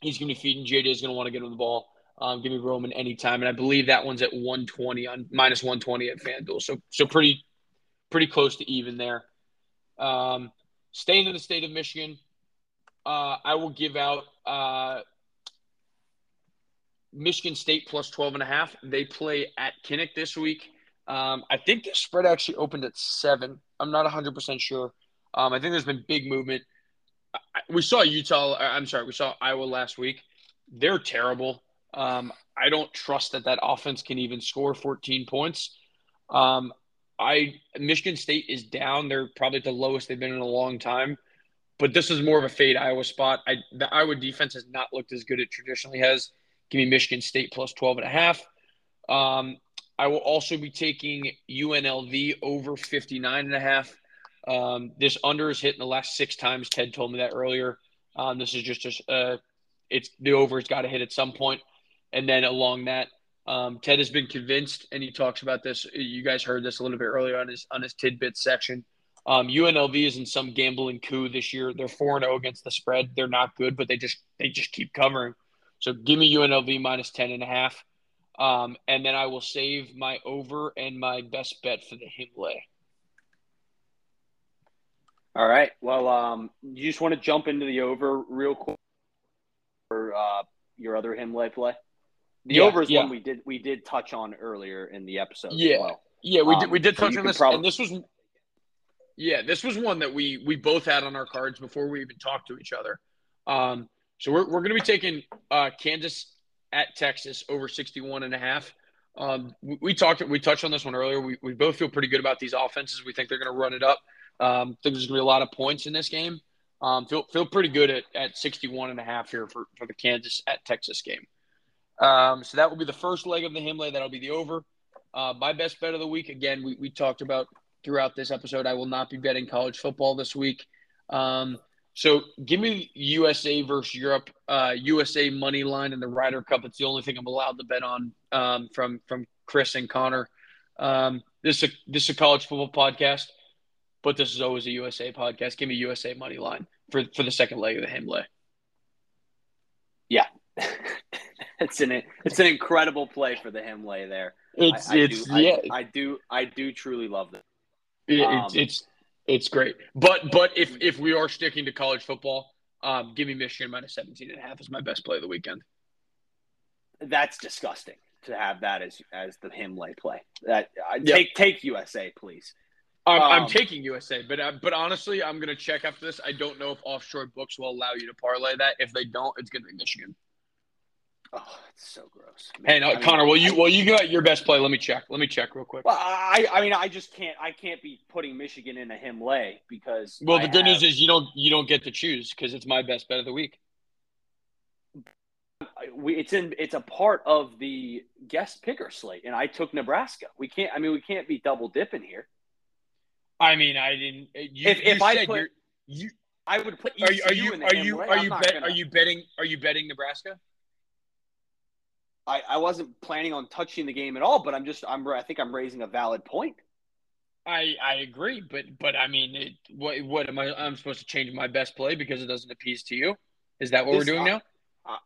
He's going to be feeding. J D is going to want to get him the ball. Um, give me Roman anytime, and I believe that one's at one twenty on minus one twenty at FanDuel. So, so pretty, pretty close to even there. Um, staying in the state of Michigan. Uh, I will give out uh, Michigan State plus twelve and a half. They play at Kinnick this week. Um, I think the spread actually opened at seven. I'm not one hundred percent sure. Um, I think there's been big movement. I, we saw Utah – I'm sorry, we saw Iowa last week. They're terrible. Um, I don't trust that that offense can even score fourteen points. Um, I Michigan State is down. They're probably the lowest they've been in a long time. But this is more of a fade Iowa spot. I, the Iowa defense has not looked as good as it traditionally has. Give me Michigan State plus twelve and a half. Um, I will also be taking U N L V over fifty-nine and a half. Um, this under is hit in the last six times. Ted told me that earlier. Um, this is just a, uh, it's the over has got to hit at some point. And then along that, um, Ted has been convinced, and he talks about this. You guys heard this a little bit earlier on his on his tidbit section. Um, U N L V is in some gambling coup this year. They're four and oh against the spread. They're not good, but they just they just keep covering. So give me U N L V minus ten and a half. Um, and then I will save my over and my best bet for the Himlay. All right. Well, um, you just want to jump into the over real quick for uh, your other Himlay play? The yeah, over is yeah. one we did we did touch on earlier in the episode yeah. as well. Yeah, we um, did we did so touch on this, probably- and this was – Yeah, this was one that we we both had on our cards before we even talked to each other. Um, so we're we're going to be taking uh, Kansas at Texas over sixty-one and a half. Um, we, we talked we touched on this one earlier. We we both feel pretty good about these offenses. We think they're going to run it up. Um, think there's going to be a lot of points in this game. Um, feel feel pretty good at at sixty-one and a half here for for the Kansas at Texas game. Um, so that will be the first leg of the Himlay. That'll be the over. Uh, my best bet of the week. Again, we we talked about. Throughout this episode, I will not be betting college football this week. Um, so give me U S A versus Europe, uh, U S A money line in the Ryder Cup. It's the only thing I'm allowed to bet on um, from from Chris and Connor. Um, this, is a, this is a college football podcast, but this is always a U S A podcast. Give me U S A money line for, for the second leg of the Himlay. Yeah. It's an it's an incredible play for the Himlay there. It's, I, I it's do, yeah. I, I, do, I do truly love that. It, um, it's it's it's great, but but if if we are sticking to college football, um, give me Michigan minus seventeen and a half is my best play of the weekend. That's disgusting to have that as as the Himlay play. That uh, yep. take take U S A please. I'm, um, I'm taking U S A, but uh, but honestly, I'm gonna check after this. I don't know if offshore books will allow you to parlay that. If they don't, it's gonna be Michigan. Oh, it's so gross. Man. Hey, no, I mean, Connor, will you will you got your best play? Let me check. Let me check real quick. Well, I I mean I just can't I can't be putting Michigan in a Himlay because well I the good have, news is you don't you don't get to choose because it's my best bet of the week. We, it's in it's a part of the guest picker slate, and I took Nebraska. We can't I mean we can't be double dipping here. I mean, I didn't. You, if you if I put you, I would put. Are you are you are you are you, bet, gonna, are you betting are you betting Nebraska? I, I wasn't planning on touching the game at all, but I'm just I'm I think I'm raising a valid point. I, I agree, but but I mean, it, what what am I? I'm supposed to change my best play because it doesn't appease to you? Is that what this, we're doing I, now?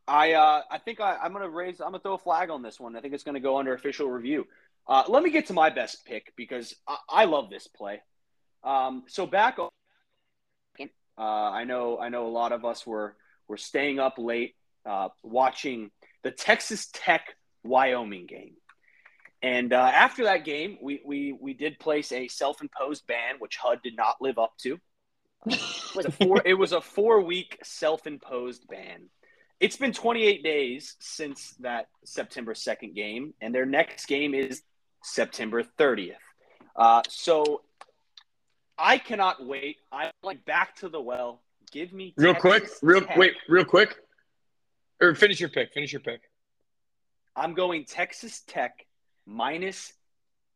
I uh, I think I, I'm gonna raise. I'm gonna throw a flag on this one. I think it's gonna go under official review. Uh, let me get to my best pick because I, I love this play. Um, so back on, uh, I know I know a lot of us were were staying up late uh, watching the Texas Tech Wyoming game. And uh, after that game, we, we we did place a self-imposed ban, which H U D did not live up to. It was a four, it was a four-week self-imposed ban. It's been twenty-eight days since that September second game, and their next game is September thirtieth. Uh, so I cannot wait. I'm like back to the well. Give me real quick, real Tech. wait, real quick, or finish your pick. Finish your pick. I'm going Texas Tech. Minus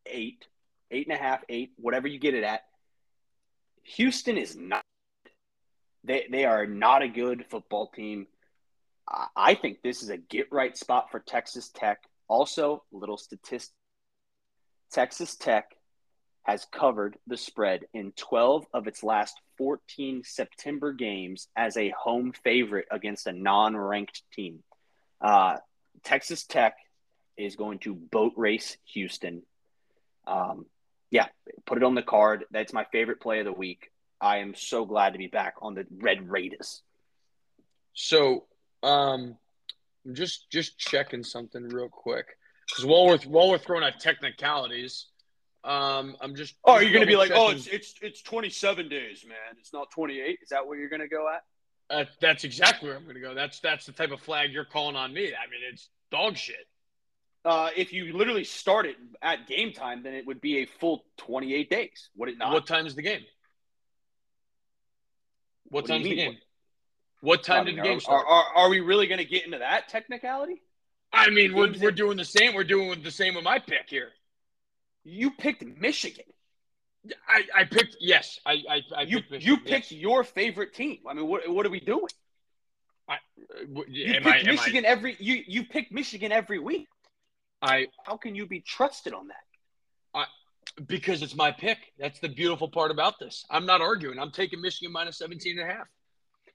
eight, eight and a half, eight, whatever you get it at. Houston is not – they they are not a good football team. I think this is a get-right spot for Texas Tech. Also, little statistic. Texas Tech has covered the spread in twelve of its last fourteen September games as a home favorite against a non-ranked team. Uh, Texas Tech – is going to boat race Houston. Um, yeah, put it on the card. That's my favorite play of the week. I am so glad to be back on the Red Raiders. So um, just just checking something real quick. Because while we're, while we're throwing out technicalities, um, I'm just – Oh, you're going to be like, oh, it's, it's it's twenty-seven days, man. It's not twenty-eight. Is that what you're going to go at? Uh, that's exactly where I'm going to go. That's, that's the type of flag you're calling on me. I mean, it's dog shit. Uh, if you literally start it at game time, then it would be a full twenty-eight days, would it not? What time is the game? What, what time is the game? What time I mean, did the game start? Are, are, are we really going to get into that technicality? I mean, we're, we're doing the same. We're doing the same with my pick here. You picked Michigan. I, I picked – yes. I, I, I you, picked Michigan, you picked yes. your favorite team. I mean, what what are we doing? I, you am picked I, Michigan I, every – you you picked Michigan every week. I how can you be trusted on that? I, because it's my pick. That's the beautiful part about this. I'm not arguing. I'm taking Michigan minus seventeen and a half.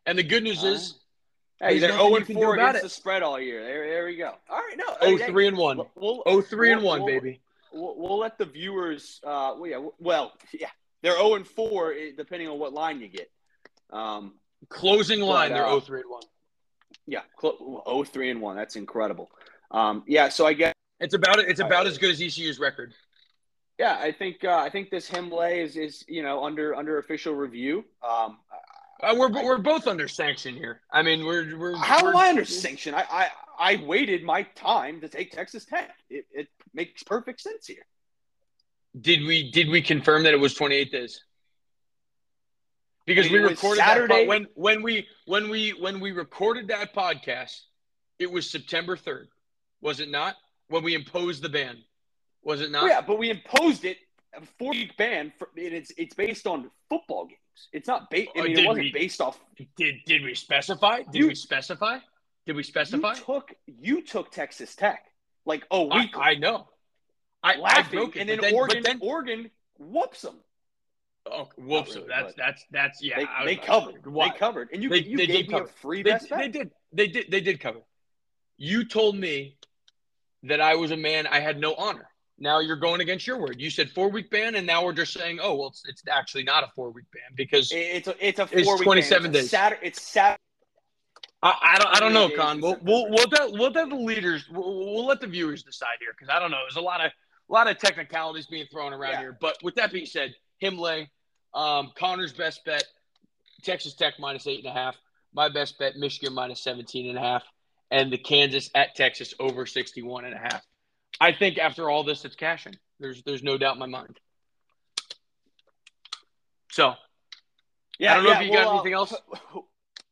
And the good news uh, is hey, they're oh and four against it. The spread all year. There, there we go. All right, no. oh three hey, hey, and one. We'll, we'll, oh three and we'll, one, baby. We'll, we'll let the viewers uh well yeah, well, yeah. They're oh and four depending on what line you get. Um closing line but, uh, they're oh three and one. Yeah, cl- oh three and one. That's incredible. Um yeah, so I guess It's about it's about as good as E C U's record. Yeah, I think uh, I think this Hembley is is you know under under official review. Um, uh, we're I, we're both under sanction here. I mean, we're we're how we're, am I under sanction? I, I I waited my time to take Texas Tech. It, it makes perfect sense here. Did we did we confirm that it was twenty-eight days? Because I mean, we recorded Saturday that, when when we when we when we recorded that podcast, it was September third, was it not? When we imposed the ban, was it not? Well, yeah, but we imposed it a four-week ban, for, and it's it's based on football games. It's not based. I mean, uh, it wasn't we, based off. Did did we specify? Did you, we specify? Did we specify? You took you took Texas Tech like a week. I, I know. I laughing, I broke it, and then, then Oregon then, Oregon whoops them. Oh, whoops them! Really, that's that's that's yeah. They, I, they I, covered. I, they covered, and you they, you they gave me a free they, best bet. They did. They did. They did cover. You told me that I was a man, I had no honor. Now you're going against your word. You said four-week ban, and now we're just saying, oh, well, it's, it's actually not a four-week ban because it's a, it's a four-week ban. It's twenty-seven days. Saturday, it's Saturday. I, I don't I don't know, Con. We'll we'll we'll let, we'll let the leaders we'll, we'll let the viewers decide here because I don't know. There's a lot of a lot of technicalities being thrown around yeah. here. But with that being said, Himley, um, Connor's best bet, Texas Tech minus eight and a half. My best bet, Michigan minus seventeen and a half. And the Kansas at Texas over sixty-one and a half. I think after all this, it's cashing. There's there's no doubt in my mind. So, yeah, I don't know yeah, if you well, got anything else.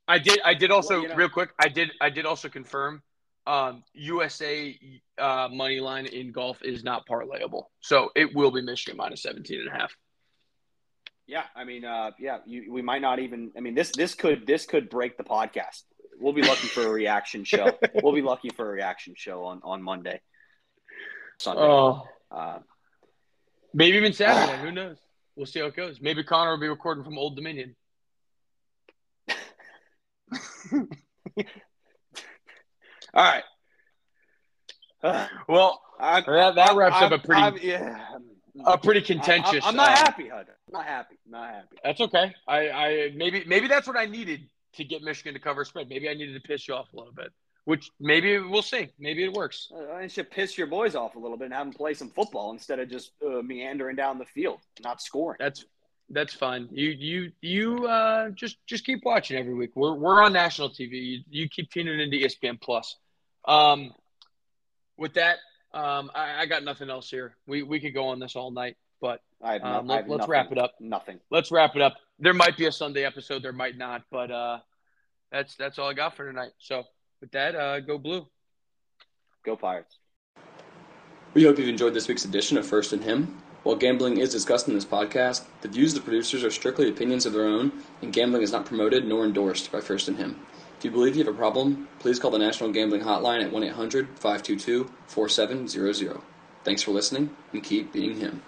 I did. I did also well, you know, real quick. I did. I did also confirm um, U S A uh, money line in golf is not parlayable. So it will be Michigan minus seventeen and a half. Yeah, I mean, uh, yeah, you, we might not even. I mean, this this could this could break the podcast. We'll be lucky for a reaction show. We'll be lucky for a reaction show on on Monday, Sunday, oh. uh, maybe even Saturday. Uh, who knows? We'll see how it goes. Maybe Connor will be recording from Old Dominion. All right. Uh, well, I'm, that, that wraps I'm, up a pretty. I'm, yeah. A pretty contentious. I, I'm not uh, happy, Hud. I'm not happy. Not happy. That's okay. I, I maybe maybe that's what I needed to get Michigan to cover spread. Maybe I needed to piss you off a little bit, which maybe we'll see. Maybe it works. Uh, I should piss your boys off a little bit and have them play some football instead of just uh, meandering down the field, not scoring. That's that's fine. You you you uh, just just keep watching every week. We're we're on national T V. You, you keep tuning into E S P N Plus. Um, with that. Um, I, I got nothing else here. We we could go on this all night, but I have no, um, I have let's nothing, wrap it up. Nothing. Let's wrap it up. There might be a Sunday episode. There might not, but uh, that's that's all I got for tonight. So with that, uh, go blue. Go Pirates. We hope you've enjoyed this week's edition of First and Him. While gambling is discussed in this podcast, the views of the producers are strictly opinions of their own, and gambling is not promoted nor endorsed by First and Him. If you believe you have a problem, please call the National Gambling Hotline at one eight hundred, five two two, four seven zero zero. Thanks for listening, and keep being him.